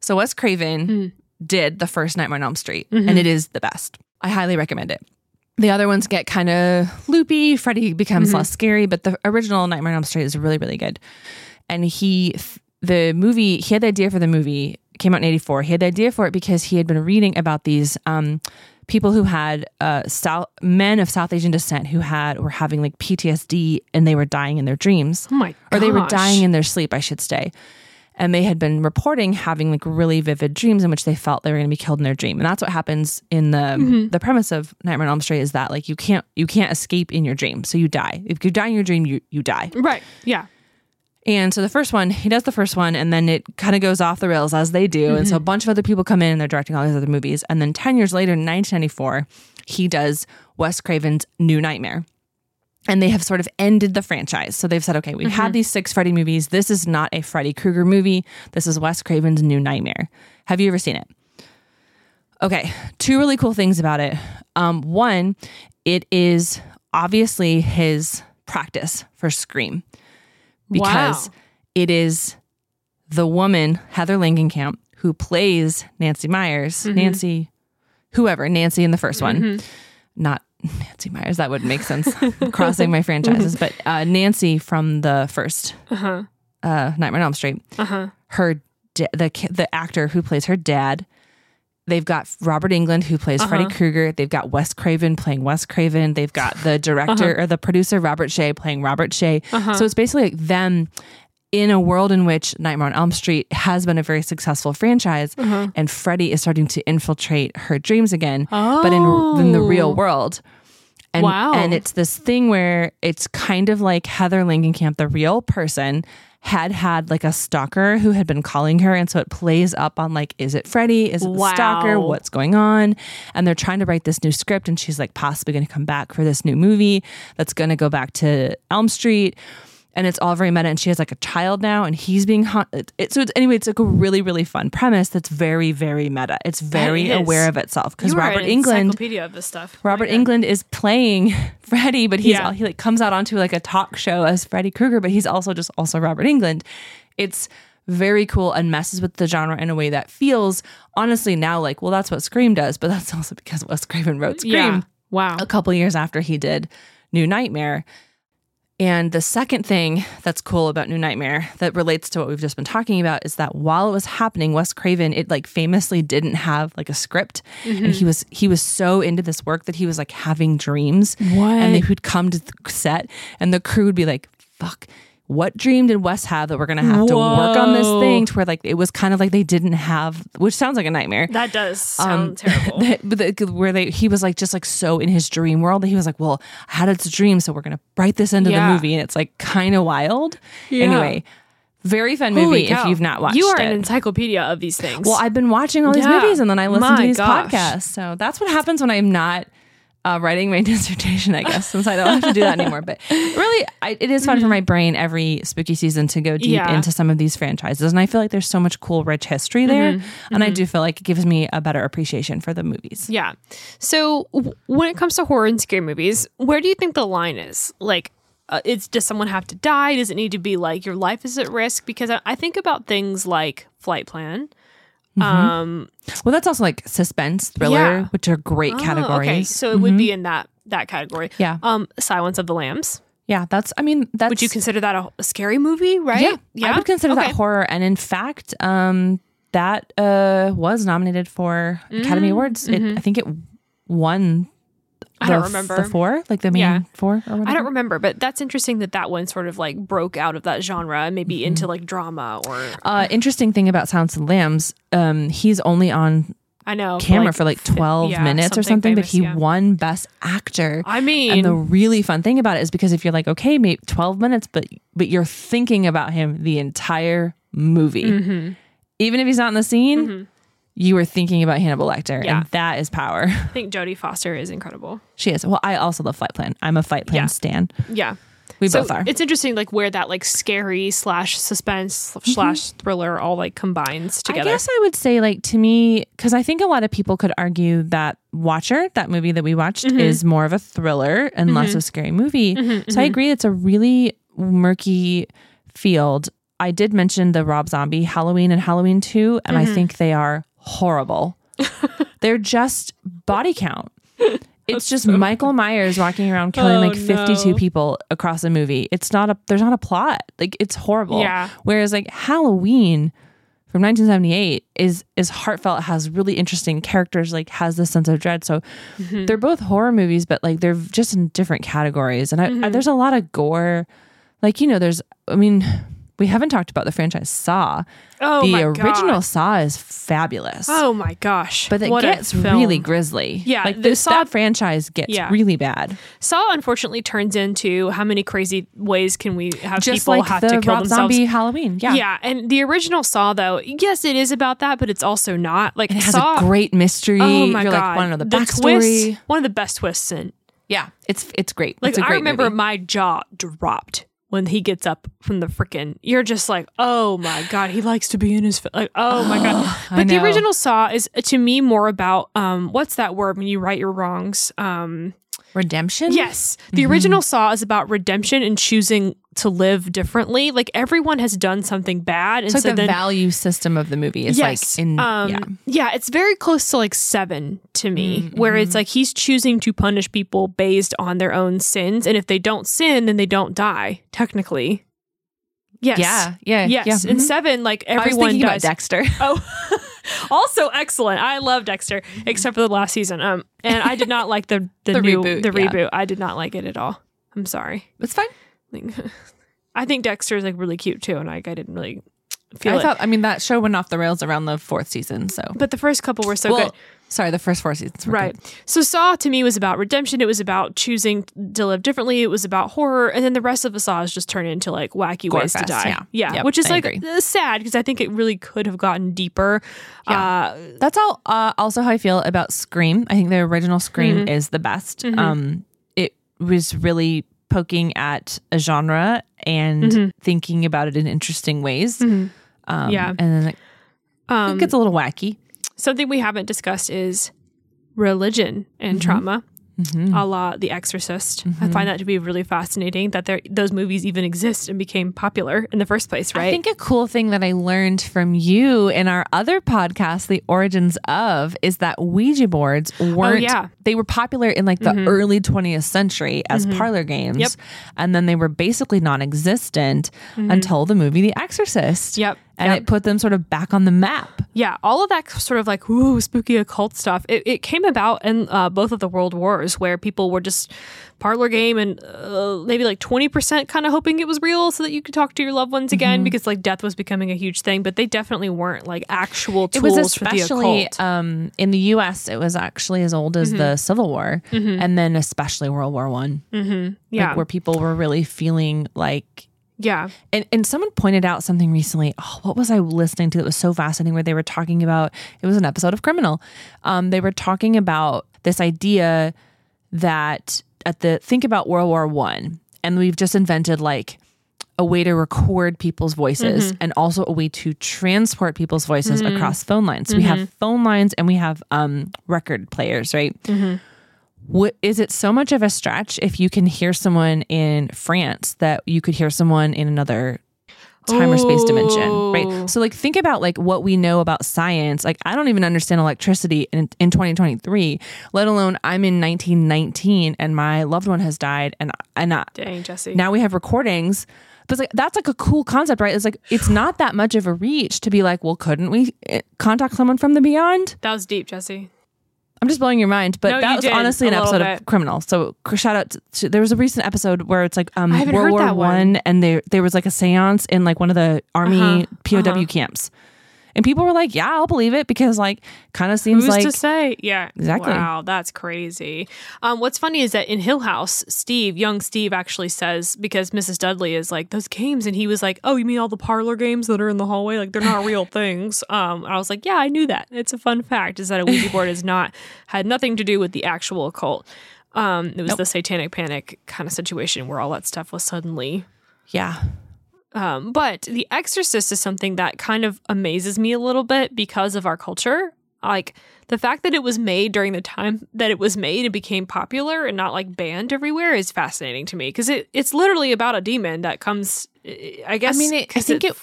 So Wes Craven mm. did the first Nightmare on Elm Street, mm-hmm. and it is the best. I highly recommend it. The other ones get kind of loopy. Freddy becomes mm-hmm. less scary, but the original Nightmare on Elm Street is really, really good. And he, the movie, he had the idea for the movie. Came out in eighty-four. He had the idea for it because he had been reading about these um, people who had uh, South, men of South Asian descent who had were having like P T S D, and they were dying in their dreams. Oh my gosh. Or they were dying in their sleep, I should say. And they had been reporting having like really vivid dreams in which they felt they were going to be killed in their dream. And that's what happens in the mm-hmm. the premise of Nightmare on Elm Street is that like you can't you can't escape in your dream, so you die. If you die in your dream, you you die. Right. Yeah. And so the first one, he does the first one, and then it kind of goes off the rails as they do. Mm-hmm. And so a bunch of other people come in and they're directing all these other movies. And then ten years later, in nineteen ninety-four, he does Wes Craven's New Nightmare. And they have sort of ended the franchise. So they've said, okay, we've mm-hmm. had these six Freddy movies. This is not a Freddy Krueger movie. This is Wes Craven's New Nightmare. Have you ever seen it? Okay, two really cool things about it. Um, one, it is obviously his practice for Scream. Because wow. it is the woman, Heather Langenkamp, who plays Nancy Myers, mm-hmm. Nancy, whoever, Nancy in the first one. Mm-hmm. Not Nancy Myers. That wouldn't make sense. Crossing my franchises. But uh, Nancy from the first uh-huh. uh, Nightmare on Elm Street. Uh-huh. Her da- the the actor who plays her dad. They've got Robert Englund, who plays uh-huh. Freddy Krueger. They've got Wes Craven playing Wes Craven. They've got the director uh-huh. or the producer, Robert Shea, playing Robert Shea. Uh-huh. So it's basically like them in a world in which Nightmare on Elm Street has been a very successful franchise uh-huh. and Freddy is starting to infiltrate her dreams again, oh. but in, in the real world. And, wow. and it's this thing where it's kind of like Heather Langenkamp, the real person, had had like a stalker who had been calling her. And so it plays up on like, is it Freddy? Is it wow. the stalker? What's going on? And they're trying to write this new script. And she's like possibly going to come back for this new movie that's going to go back to Elm Street. And it's all very meta. And she has like a child now and he's being haunted. It, so it's, anyway, it's like a really, really fun premise that's very, very meta. It's very aware of itself. Because Robert Englund, encyclopedia of this stuff. Robert like Englund is playing Freddy, but he's yeah. all, he like comes out onto like a talk show as Freddy Krueger, but he's also just also Robert Englund. It's very cool and messes with the genre in a way that feels honestly now like, well, that's what Scream does, but that's also because Wes Craven wrote Scream. Yeah. Wow. A couple years after he did New Nightmare. And the second thing that's cool about New Nightmare that relates to what we've just been talking about is that while it was happening, Wes Craven, it like famously didn't have like a script. Mm-hmm. And he was he was so into this work that he was like having dreams. What? And they would come to the set and the crew would be like, fuck, what dream did Wes have that we're going to have Whoa. to work on this thing to where like it was kind of like they didn't have, which sounds like a nightmare. That does sound um, terrible. That, but the, where they, he was like just like so in his dream world that he was like, well, I had it's a dream, so we're going to write this into yeah. the movie. And it's like kind of wild. Yeah. Anyway, very fun movie if you've not watched it. You are it. an encyclopedia of these things. Well, I've been watching all these yeah. movies and then I listen my to these gosh. podcasts. So that's what happens when I'm not Uh, writing my dissertation, I guess, since I don't have to do that anymore. But really, I, it is fun for my brain every spooky season to go deep yeah. into some of these franchises. And I feel like there's so much cool, rich history there. Mm-hmm. And mm-hmm. I do feel like it gives me a better appreciation for the movies. Yeah. So w- when it comes to horror and scary movies, where do you think the line is? Like, uh, it's, does someone have to die? Does it need to be like your life is at risk? Because I, I think about things like Flight Plan. Mm-hmm. Um, well, that's also like suspense, thriller, yeah. which are great oh, categories. Okay, so it mm-hmm. would be in that that category. Yeah. Um, Silence of the Lambs. Yeah, that's. I mean, that's. Would you consider that a, a scary movie? Right. Yeah, yeah? I would consider okay. that horror, and in fact, um, that uh, was nominated for mm-hmm. Academy Awards. It, mm-hmm. I think it won. The, I don't remember. The four? Like the main yeah. four? Or I don't remember, but that's interesting that that one sort of like broke out of that genre and maybe mm-hmm. into like drama or... Uh, interesting thing about Silence of the Lambs, um, he's only on I know, camera like, for like twelve yeah, minutes something or something, famous, but he yeah. won Best Actor. I mean... And the really fun thing about it is because if you're like, okay, maybe twelve minutes, but but you're thinking about him the entire movie. Mm-hmm. Even if he's not in the scene... Mm-hmm. You were thinking about Hannibal Lecter, yeah. and that is power. I think Jodie Foster is incredible. She is. Well, I also love Flight Plan. I'm a Flight Plan yeah. stan. Yeah. We so both are. It's interesting, like, where that, like, scary slash suspense mm-hmm. slash thriller all, like, combines together. I guess I would say, like, to me, because I think a lot of people could argue that Watcher, that movie that we watched, mm-hmm. is more of a thriller and mm-hmm. less of a scary movie. Mm-hmm, so mm-hmm. I agree it's a really murky field. I did mention the Rob Zombie Halloween and Halloween two, and mm-hmm. I think they are horrible. They're just body count. It's just so Michael funny. Myers walking around killing oh, like fifty-two no. people across a movie. It's not a there's not a plot. Like it's horrible. Yeah. Whereas like Halloween from nineteen seventy-eight is is heartfelt, has really interesting characters, like has this sense of dread. So mm-hmm. they're both horror movies, but like they're just in different categories. And I, mm-hmm. I, there's a lot of gore. Like, you know, there's I mean we haven't talked about the franchise Saw. Oh, the my original God. Saw is fabulous. Oh my gosh! But it what gets really grisly. Yeah, like this Saw that franchise gets yeah. really bad. Saw unfortunately turns into how many crazy ways can we have Just people like have the to kill Rob themselves? Zombie Halloween. Yeah, yeah. And the original Saw, though, yes, it is about that, but it's also not. Like and it has Saw, a great mystery. Oh my You're God! Like, want to know the, the backstory? Twist, one of the best twists in. Yeah, it's it's great. Like it's a great I remember, movie. My jaw dropped. When he gets up from the frickin', you're just like, oh my God, he likes to be in his, like, oh my God. But the original Saw is, to me, more about, um, what's that word when you right your wrongs? Um, redemption? Yes. The mm-hmm. original Saw is about redemption and choosing to live differently. Like everyone has done something bad. And so, so like the then, value system of the movie is yes, like, in, um, yeah. yeah, it's very close to like Seven to me, mm-hmm. where it's like, he's choosing to punish people based on their own sins. And if they don't sin, then they don't die technically. Yes. Yeah. Yeah. Yes. Yeah. Mm-hmm. In Seven, like everyone I was thinking dies. About Dexter. Oh, also excellent. I love Dexter, except for the last season. Um, and I did not like the the, the new reboot, the yeah. reboot. I did not like it at all. I'm sorry. It's fine. I think Dexter is like really cute too, and like I didn't really feel I it. Thought, I mean, that show went off the rails around the fourth season. So, but the first couple were so well, good. Sorry, the first four seasons were right. good. So Saw to me was about redemption. It was about choosing to live differently. It was about horror, and then the rest of the Saws just turned into like wacky Gore ways fest, to die. Yeah, yeah. Yep, which is I like agree. Sad because I think it really could have gotten deeper. Yeah. Uh, that's all. Uh, also, how I feel about Scream. I think the original Scream mm-hmm. is the best. Mm-hmm. Um, it was really. Poking at a genre and mm-hmm. thinking about it in interesting ways. Mm-hmm. Um, yeah. And then it, um, it gets a little wacky. Something we haven't discussed is religion and mm-hmm. trauma, mm-hmm. a la The Exorcist. Mm-hmm. I find that to be really fascinating that there, those movies even exist and became popular in the first place, right? I think a cool thing that I learned from you in our other podcast, The Origins Of, is that Ouija boards weren't, oh, yeah. they were popular in like the mm-hmm. early twentieth century as mm-hmm. parlor games. Yep. And then they were basically non-existent mm-hmm. until the movie The Exorcist. Yep. And yep. it put them sort of back on the map. Yeah, all of that sort of like, ooh, spooky occult stuff. It, it came about in uh, both of the World Wars where people were just parlor game and uh, maybe like twenty percent kind of hoping it was real so that you could talk to your loved ones again mm-hmm. because like death was becoming a huge thing. But they definitely weren't like actual tools it was for the occult. Especially um, in the U S, it was actually as old as mm-hmm. the Civil War mm-hmm. and then especially World War One. Mm-hmm. Yeah. Like, where people were really feeling like... Yeah. And and someone pointed out something recently. Oh, what was I listening to that was so fascinating where they were talking about, it was an episode of Criminal. Um, they were talking about this idea that at the, think about World War One, and we've just invented like a way to record people's voices mm-hmm. and also a way to transport people's voices mm-hmm. across phone lines. So mm-hmm. we have phone lines and we have um, record players, right? Mm-hmm. What, is it so much of a stretch if you can hear someone in France that you could hear someone in another time oh. or space dimension, right? So like, think about like what we know about science. Like, I don't even understand electricity in, in twenty twenty-three, let alone I'm in nineteen nineteen and my loved one has died. And, and I, dang, Jesse. Now we have recordings. But it's like, that's like a cool concept, right? It's like, it's not that much of a reach to be like, well, couldn't we contact someone from the beyond? That was deep, Jesse. I'm just blowing your mind, but no, that was did, honestly an episode bit. Of Criminal. So shout out to, to, there was a recent episode where it's like um, World War One, and there there was like a seance in like one of the army uh-huh, P O W uh-huh. camps, and people were like, "Yeah, I'll believe it," because like kind of seems Who's like to say, yeah, exactly. Wow, that's crazy. Um, what's funny is that in Hill House, Steve, young Steve, actually says, because Missus Dudley is like, "Those games," and he was like, "Oh, you mean all the parlor games that are in the hallway? Like they're not real things." Um, I was like, "Yeah, I knew that." It's a fun fact is that a Ouija board is not had nothing to do with the actual occult. Um, it was nope. the Satanic Panic kind of situation where all that stuff was suddenly, yeah. Um, but The Exorcist is something that kind of amazes me a little bit because of our culture. Like the fact that it was made during the time that it was made and became popular and not like banned everywhere is fascinating to me because it, it's literally about a demon that comes, I guess. I mean, it, I think it,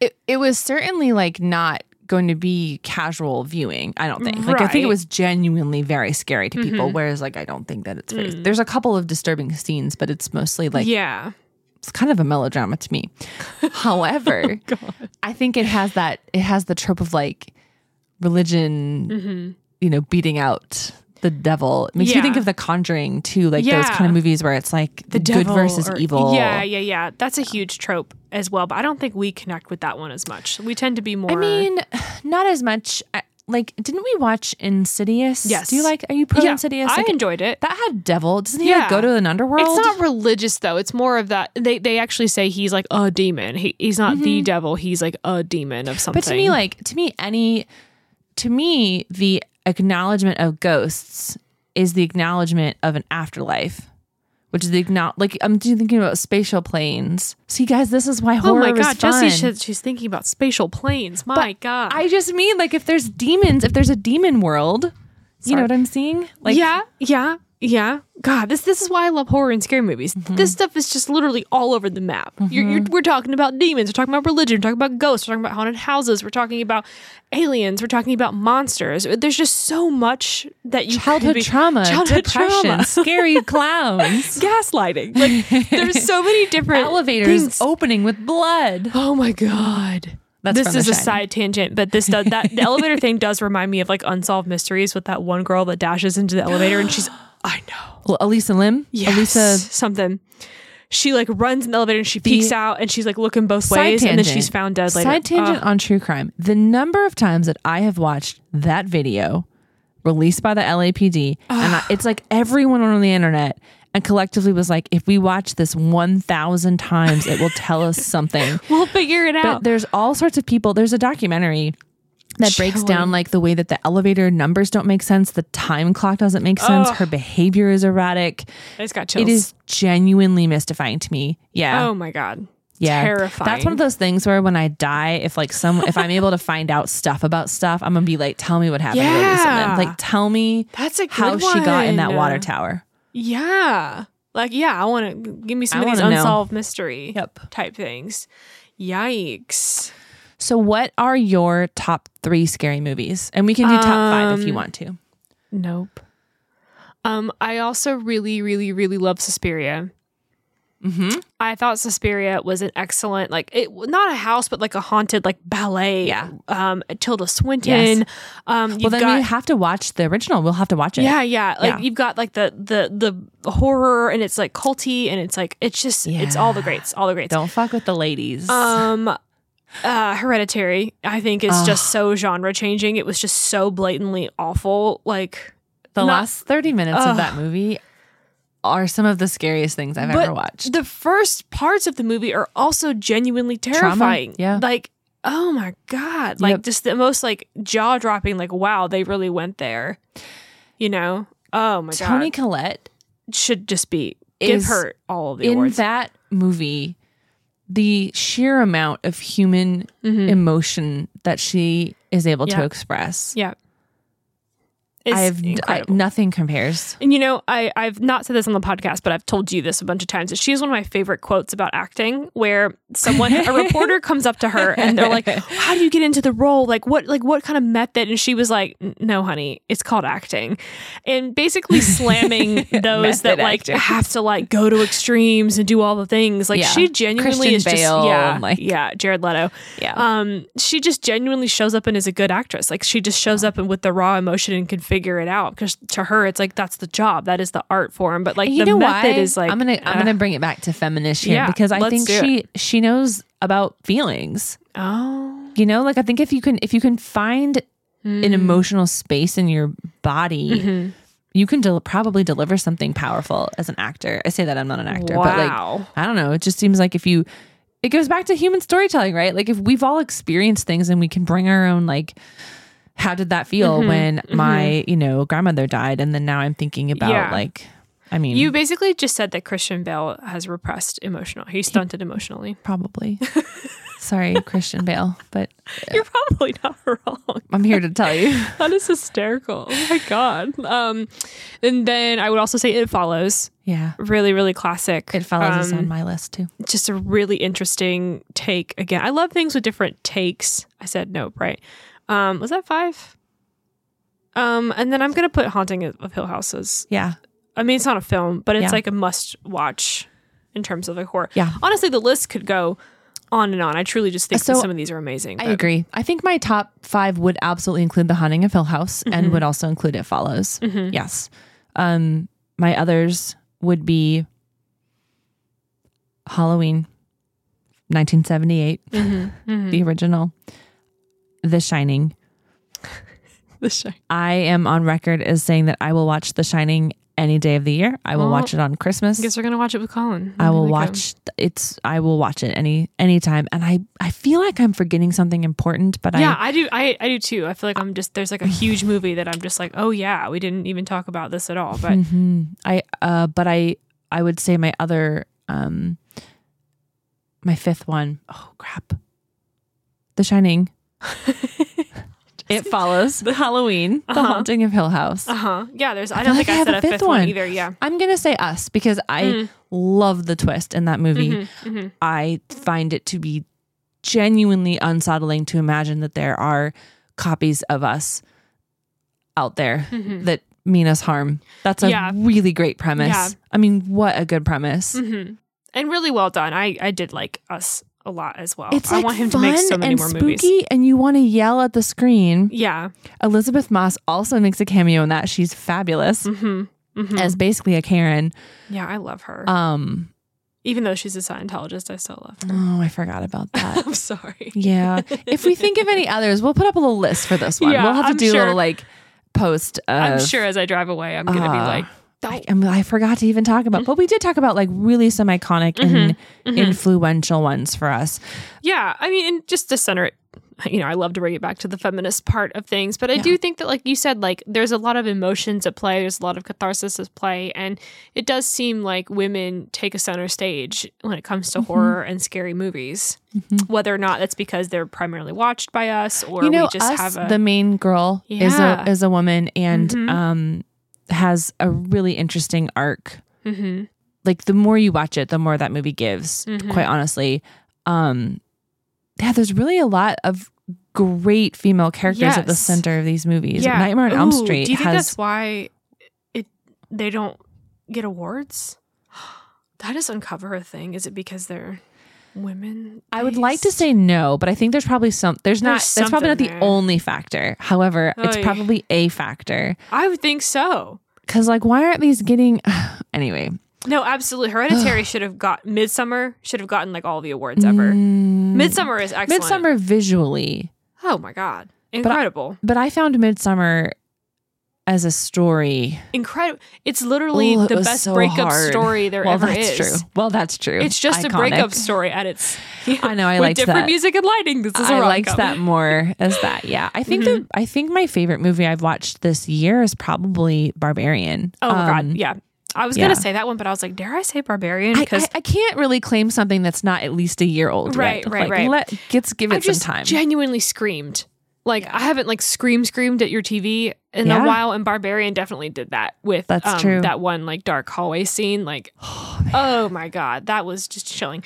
it, it was certainly like not going to be casual viewing. I don't think. Like right. I think it was genuinely very scary to people. Mm-hmm. Whereas like, I don't think that it's very, mm. there's a couple of disturbing scenes, but it's mostly like, yeah. It's kind of a melodrama to me. However, oh, I think it has that, it has the trope of like religion, mm-hmm. you know, beating out the devil. It makes yeah. you think of The Conjuring too, like yeah. those kind of movies where it's like the good versus or, evil. Yeah, yeah, yeah. That's a huge trope as well, but I don't think we connect with that one as much. We tend to be more. I mean, not as much. I, Like, didn't we watch Insidious? Yes. Do you like, are you pro yeah, Insidious? Like, I enjoyed it. That had devil. Doesn't he yeah. like go to an underworld? It's not religious though. It's more of that. They they actually say he's like a demon. He He's not mm-hmm. the devil. He's like a demon of something. But to me, like, to me, any, to me, the acknowledgement of ghosts is the acknowledgement of an afterlife. Which is the not like I'm thinking about spatial planes. See, guys, this is why horror is fun. Oh my god, Jessie, should, she's thinking about spatial planes. My but god, I just mean like if there's demons, if there's a demon world, Sorry. you know what I'm seeing? Like, yeah, yeah, yeah. God, this this is why I love horror and scary movies. Mm-hmm. This stuff is just literally all over the map. Mm-hmm. You're, you're, we're talking about demons. We're talking about religion. We're talking about ghosts. We're talking about haunted houses. We're talking about aliens. We're talking about monsters. There's just so much that you childhood be, trauma, childhood depression, trauma. Scary clowns, gaslighting. Like there's so many different elevators things. Opening with blood. Oh my god. That's this is a side tangent, but this does that the elevator thing does remind me of like Unsolved Mysteries with that one girl that dashes into the elevator and she's I know. Well, Elisa Lim? Yes. Elisa something. She like runs in the elevator and she peeks the, out and she's like looking both ways tangent. And then she's found dead later. Side tangent uh, on true crime. The number of times that I have watched that video released by the L A P D uh, and I, it's like everyone on the internet and collectively was like, if we watch this one thousand times, it will tell us something. We'll figure it out. But there's all sorts of people. There's a documentary that Chilling. breaks down like the way that the elevator numbers don't make sense. The time clock doesn't make sense. Oh. Her behavior is erratic. I just got chills. It is genuinely mystifying to me. Yeah. Oh my God. Yeah. Terrifying. That's one of those things where when I die, if like some, if I'm able to find out stuff about stuff, I'm going to be like, tell me what happened. Yeah. Like tell me That's a good how one. she got in that water tower. Yeah. Like, yeah, I want to give me some I of these unsolved know. mystery yep. type things. Yikes. So what are your top three scary movies? And we can do top um, five if you want to. Nope. Um, I also really, really, really love Suspiria. Mm-hmm. I thought Suspiria was an excellent, like, it not a house, but like a haunted, like, ballet. Yeah. Um, Tilda Swinton. Yes. Um, you've well, then got, we have to watch the original. We'll have to watch it. Yeah, yeah. Like, yeah. You've got, like, the the the horror, and it's, like, culty, and it's, like, it's just, yeah. it's all the greats, all the greats. Don't fuck with the ladies. Um... Uh, Hereditary, I think, is Ugh. just so genre changing. It was just so blatantly awful. Like the not, last thirty minutes uh, of that movie are some of the scariest things I've but ever watched. The first parts of the movie are also genuinely terrifying. Trauma? Yeah, like oh my god, like yep. just the most like jaw dropping. Like wow, they really went there. You know? Oh my god, Toni Collette should just be give her all of the awards in that movie. The sheer amount of human mm-hmm. emotion that she is able yeah. to express. Yeah. I've I, nothing compares. And you know, I, I've not said this on the podcast, but I've told you this a bunch of times. That she has one of my favorite quotes about acting, where someone, a reporter, comes up to her and they're like, "How do you get into the role? Like what? Like what kind of method?" And she was like, "No, honey, it's called acting," and basically slamming those that like actors. have to like go to extremes and do all the things. Like yeah. she genuinely Christian is Bale, just yeah, like, yeah, Jared Leto. Yeah, um, she just genuinely shows up and is a good actress. Like she just shows up and with the raw emotion and can figure it out, because to her it's like that's the job, that is the art form. But like you the know method why? is like I'm gonna uh, I'm gonna bring it back to feminist here yeah, because I think she it. she knows about feelings. Oh, you know, like I think if you can if you can find mm. an emotional space in your body, mm-hmm. you can del- probably deliver something powerful as an actor. I say that I'm not an actor, wow. but like I don't know. It just seems like if you, it goes back to human storytelling, right? Like if we've all experienced things and we can bring our own like. How did that feel mm-hmm, when mm-hmm. my, you know, grandmother died? And then now I'm thinking about yeah. like, I mean. You basically just said that Christian Bale has repressed emotional. He stunted he, emotionally. Probably. Sorry, Christian Bale, but. Uh, You're probably not wrong. I'm here to tell you. That is hysterical. Oh my God. Um, and then I would also say It Follows. Yeah. Really, really classic. It Follows um, is on my list too. Just a really interesting take. Again, I love things with different takes. I said Nope, right? Um, was that five? Um, and then I'm going to put Haunting of Hill House. Yeah. I mean, it's not a film, but it's yeah. like a must watch in terms of like horror. Yeah. Honestly, the list could go on and on. I truly just think so, that some of these are amazing. But. I agree. I think my top five would absolutely include The Haunting of Hill House mm-hmm. and would also include It Follows. Mm-hmm. Yes. Um, my others would be Halloween, nineteen seventy-eight, mm-hmm. Mm-hmm. the original. The Shining. The Shining. I am on record as saying that I will watch The Shining any day of the year. I will well, watch it on Christmas. I guess we're gonna watch it with Colin. I will watch go. it's. I will watch it any any time. And I, I feel like I'm forgetting something important, but yeah, I, I do. I I do too. I feel like I'm just there's like a huge movie that I'm just like, oh yeah, we didn't even talk about this at all. But mm-hmm. I uh, but I I would say my other um, my fifth one. Oh crap, The Shining. It Follows, the Halloween, uh-huh. The Haunting of Hill House. Uh huh. Yeah, there's. I, I don't like think I, I said a fifth, fifth one. one either. Yeah, I'm gonna say Us because I mm. love the twist in that movie. Mm-hmm, mm-hmm. I find it to be genuinely unsettling to imagine that there are copies of us out there mm-hmm. that mean us harm. That's a yeah. really great premise. Yeah. I mean, what a good premise, mm-hmm. and really well done. I I did like Us. A lot as well. It's I like want him fun to make so many and more spooky, movies. And you want to yell at the screen. Yeah. Elizabeth Moss also makes a cameo in that. She's fabulous mm-hmm. Mm-hmm. as basically a Karen. Yeah, I love her. Um, even though she's a Scientologist, I still love her. Oh, I forgot about that. I'm sorry. Yeah. If we think of any others, we'll put up a little list for this one. Yeah, we'll have to I'm do sure. a little like post. Of, I'm sure as I drive away, I'm uh, gonna be like. I, I forgot to even talk about, but we did talk about like really some iconic and mm-hmm. Mm-hmm. influential ones for us. Yeah. I mean, and just to center it, you know, I love to bring it back to the feminist part of things, but I yeah. do think that like you said, like there's a lot of emotions at play. There's a lot of catharsis at play. And it does seem like women take a center stage when it comes to mm-hmm. horror and scary movies, mm-hmm. whether or not that's because they're primarily watched by us or you know, we just us, have a, the main girl yeah. is a, is a woman and, mm-hmm. um, has a really interesting arc. Mm-hmm. Like the more you watch it, the more that movie gives, mm-hmm. quite honestly. Um, yeah, there's really a lot of great female characters yes. at the center of these movies. Yeah. Nightmare on Ooh, Elm Street. Do you think has, that's why it they don't get awards? That does uncover a thing. Is it because they're women-based? I would like to say no, but I think there's probably some. There's, there's not. That's probably not the there. only factor. However, oh, it's yeah. probably a factor. I would think so. Because like, why aren't these getting? Anyway, no, absolutely. Hereditary should have got. Midsommar should have gotten like all the awards ever. Mm, Midsommar is excellent. Midsommar visually. Oh my God, incredible! But I, but I found Midsommar as a story incredible. It's literally Ooh, the it best so breakup hard. story there well, ever that's is true. well that's true it's just Iconic. a breakup story at its yeah, I know I liked different that. music and lighting this is I liked rom-com. that more as that yeah I think mm-hmm. the I think my favorite movie I've watched this year is probably Barbarian. oh um, my God yeah I was yeah. going to say that one, but I was like, dare I say Barbarian? Because I, I, I can't really claim something that's not at least a year old. Right, right, right. Like, right. Let, let's give it I some time. I just genuinely screamed. Like, yeah. I haven't, like, scream screamed at your T V in yeah. a while, and Barbarian definitely did that with That's um, true. that one, like, dark hallway scene. Like, oh, oh my God, that was just chilling.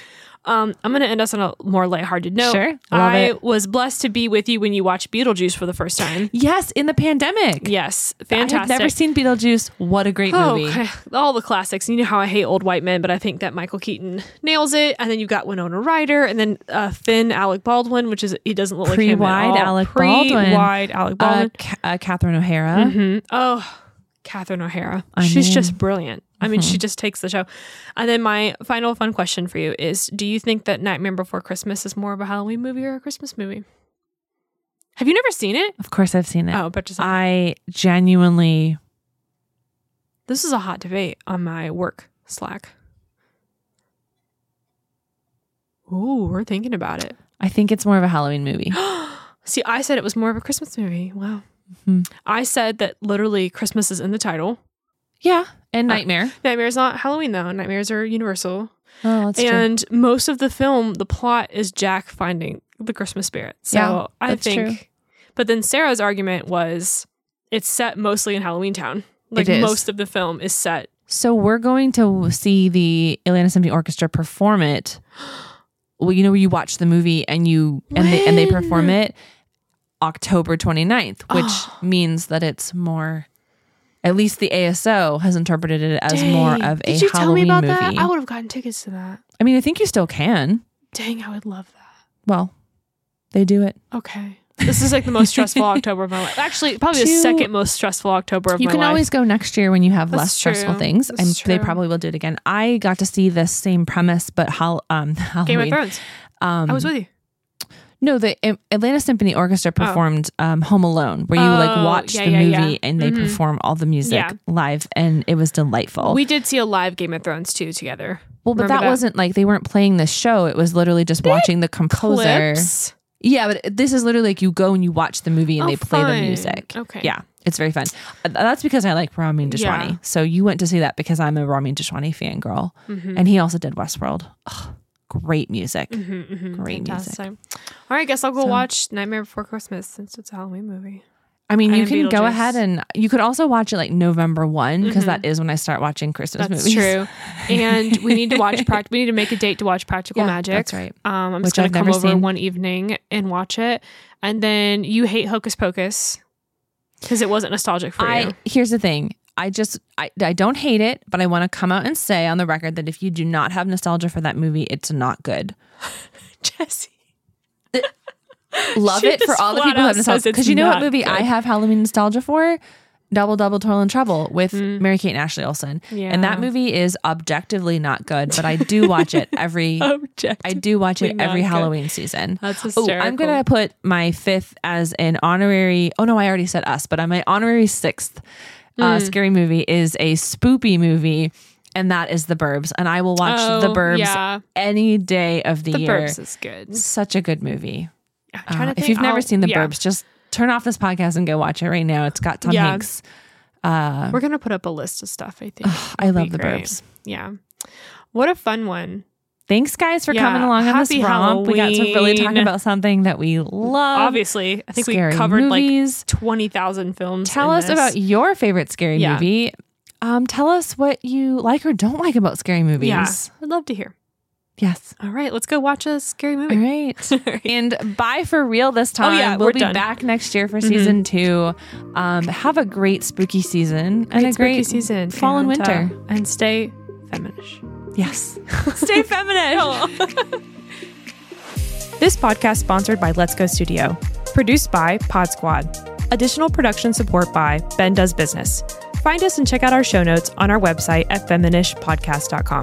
Um, I'm going to end us on a more lighthearted note. Sure. I it. was blessed to be with you when you watched Beetlejuice for the first time. Yes, in the pandemic. Yes, fantastic. I've never seen Beetlejuice. What a great oh, movie. Okay. All the classics. You know how I hate old white men, but I think that Michael Keaton nails it. And then you've got Winona Ryder, and then uh, thin Alec Baldwin, which is, he doesn't look Pre- like him wide at all. Alec Pre-wide Baldwin. Wide Alec Baldwin. Uh, Ca- uh, Catherine O'Hara. Mm-hmm. Oh, Catherine O'Hara. I She's mean, just brilliant. I mean, mm-hmm. she just takes the show. And then my final fun question for you is, do you think that Nightmare Before Christmas is more of a Halloween movie or a Christmas movie? Have you never seen it? Of course I've seen it. Oh, but just I genuinely... This is a hot debate on my work Slack. Ooh, we're thinking about it. I think it's more of a Halloween movie. See, I said it was more of a Christmas movie. Wow. Mm-hmm. I said that literally Christmas is in the title. Yeah. And Nightmare. Uh, Nightmare is not Halloween, though. Nightmares are Universal. Oh, that's and true. Most of the film, the plot is Jack finding the Christmas spirit. So yeah, I think. True. But then Sarah's argument was it's set mostly in Halloween Town. Like most of the film is set. So we're going to see the Atlanta Symphony Orchestra perform it. Well, you know, where you watch the movie and you and they, and they perform it October twenty-ninth, which oh. means that it's more. At least the A S O has interpreted it as Dang. more of a Halloween movie. Did you Halloween tell me about movie. that? I would have gotten tickets to that. I mean, I think you still can. Dang, I would love that. Well, they do it. Okay. This is like the most stressful October of my life. Actually, probably to, the second most stressful October of my life. You can always go next year when you have That's less true. stressful things. That's and true. They probably will do it again. I got to see the same premise, but ho- um, Halloween. Game of Thrones. Um, I was with you. No, the Atlanta Symphony Orchestra performed oh. um, Home Alone, where you oh, like watch yeah, the movie yeah, yeah. and they mm-hmm. perform all the music yeah. live, and it was delightful. We did see a live Game of Thrones too together. Well, but that, that wasn't like they weren't playing the show; it was literally just they watching the composer. Clips? Yeah, but this is literally like you go and you watch the movie and oh, they play fun. the music. Okay, yeah, it's very fun. That's because I like Ramin Djawadi. Yeah. So you went to see that because I'm a Ramin Djawadi fangirl, mm-hmm. and he also did Westworld. Ugh. Great music. Mm-hmm, mm-hmm. Great Fantastic. music. All right, I guess I'll go so, watch Nightmare Before Christmas since it's a Halloween movie. I mean, you I can go ahead and you could also watch it like November first because mm-hmm. that is when I start watching Christmas that's movies. That's true. And we need to watch, pra- we need to make a date to watch Practical yeah, Magic. That's right. Um, I'm Which just going to come over seen. one evening and watch it. And then you hate Hocus Pocus because it wasn't nostalgic for I, you. Here's the thing. I just, I, I don't hate it, but I want to come out and say on the record that if you do not have nostalgia for that movie, it's not good. Jesse. Love she it for all the people who have nostalgia. Because you know what movie good. I have Halloween nostalgia for? Double, Double, Toil and Trouble with mm. Mary-Kate and Ashley Olsen. Yeah. And that movie is objectively not good, but I do watch it every, I do watch it every Halloween good. season. That's hysterical. Oh, I'm going to put my fifth as an honorary, oh no, I already said Us, but I'm my honorary sixth. Uh, Scary Movie is a spoopy movie, and that is The Burbs. And I will watch oh, The Burbs yeah. any day of the, the year. The Burbs is good. Such a good movie. I'm trying uh, to think if you've I'll, never seen The yeah. Burbs, just turn off this podcast and go watch it right now. It's got Tom yeah. Hanks. Uh, We're going to put up a list of stuff, I think. Oh, I love The great. Burbs. Yeah. What a fun one. Thanks, guys, for yeah. coming along Happy on this romp. Halloween. We got to really talk about something that we love. Obviously. I think scary we covered movies. like twenty thousand films. Tell us this. about your favorite scary yeah. movie. Um, tell us what you like or don't like about scary movies. Yeah. I'd love to hear. Yes. All right. Let's go watch a scary movie. All right. All right. And bye for real this time. Oh, yeah, we'll we're be done. back next year for mm-hmm. season two. Um, have a great spooky season great and a great season. fall and, and winter. Uh, and stay feminist. Yes. Stay feminist. This podcast sponsored by Let's Go Studio. Produced by Pod Squad. Additional production support by Ben Does Business. Find us and check out our show notes on our website at feminist podcast dot com.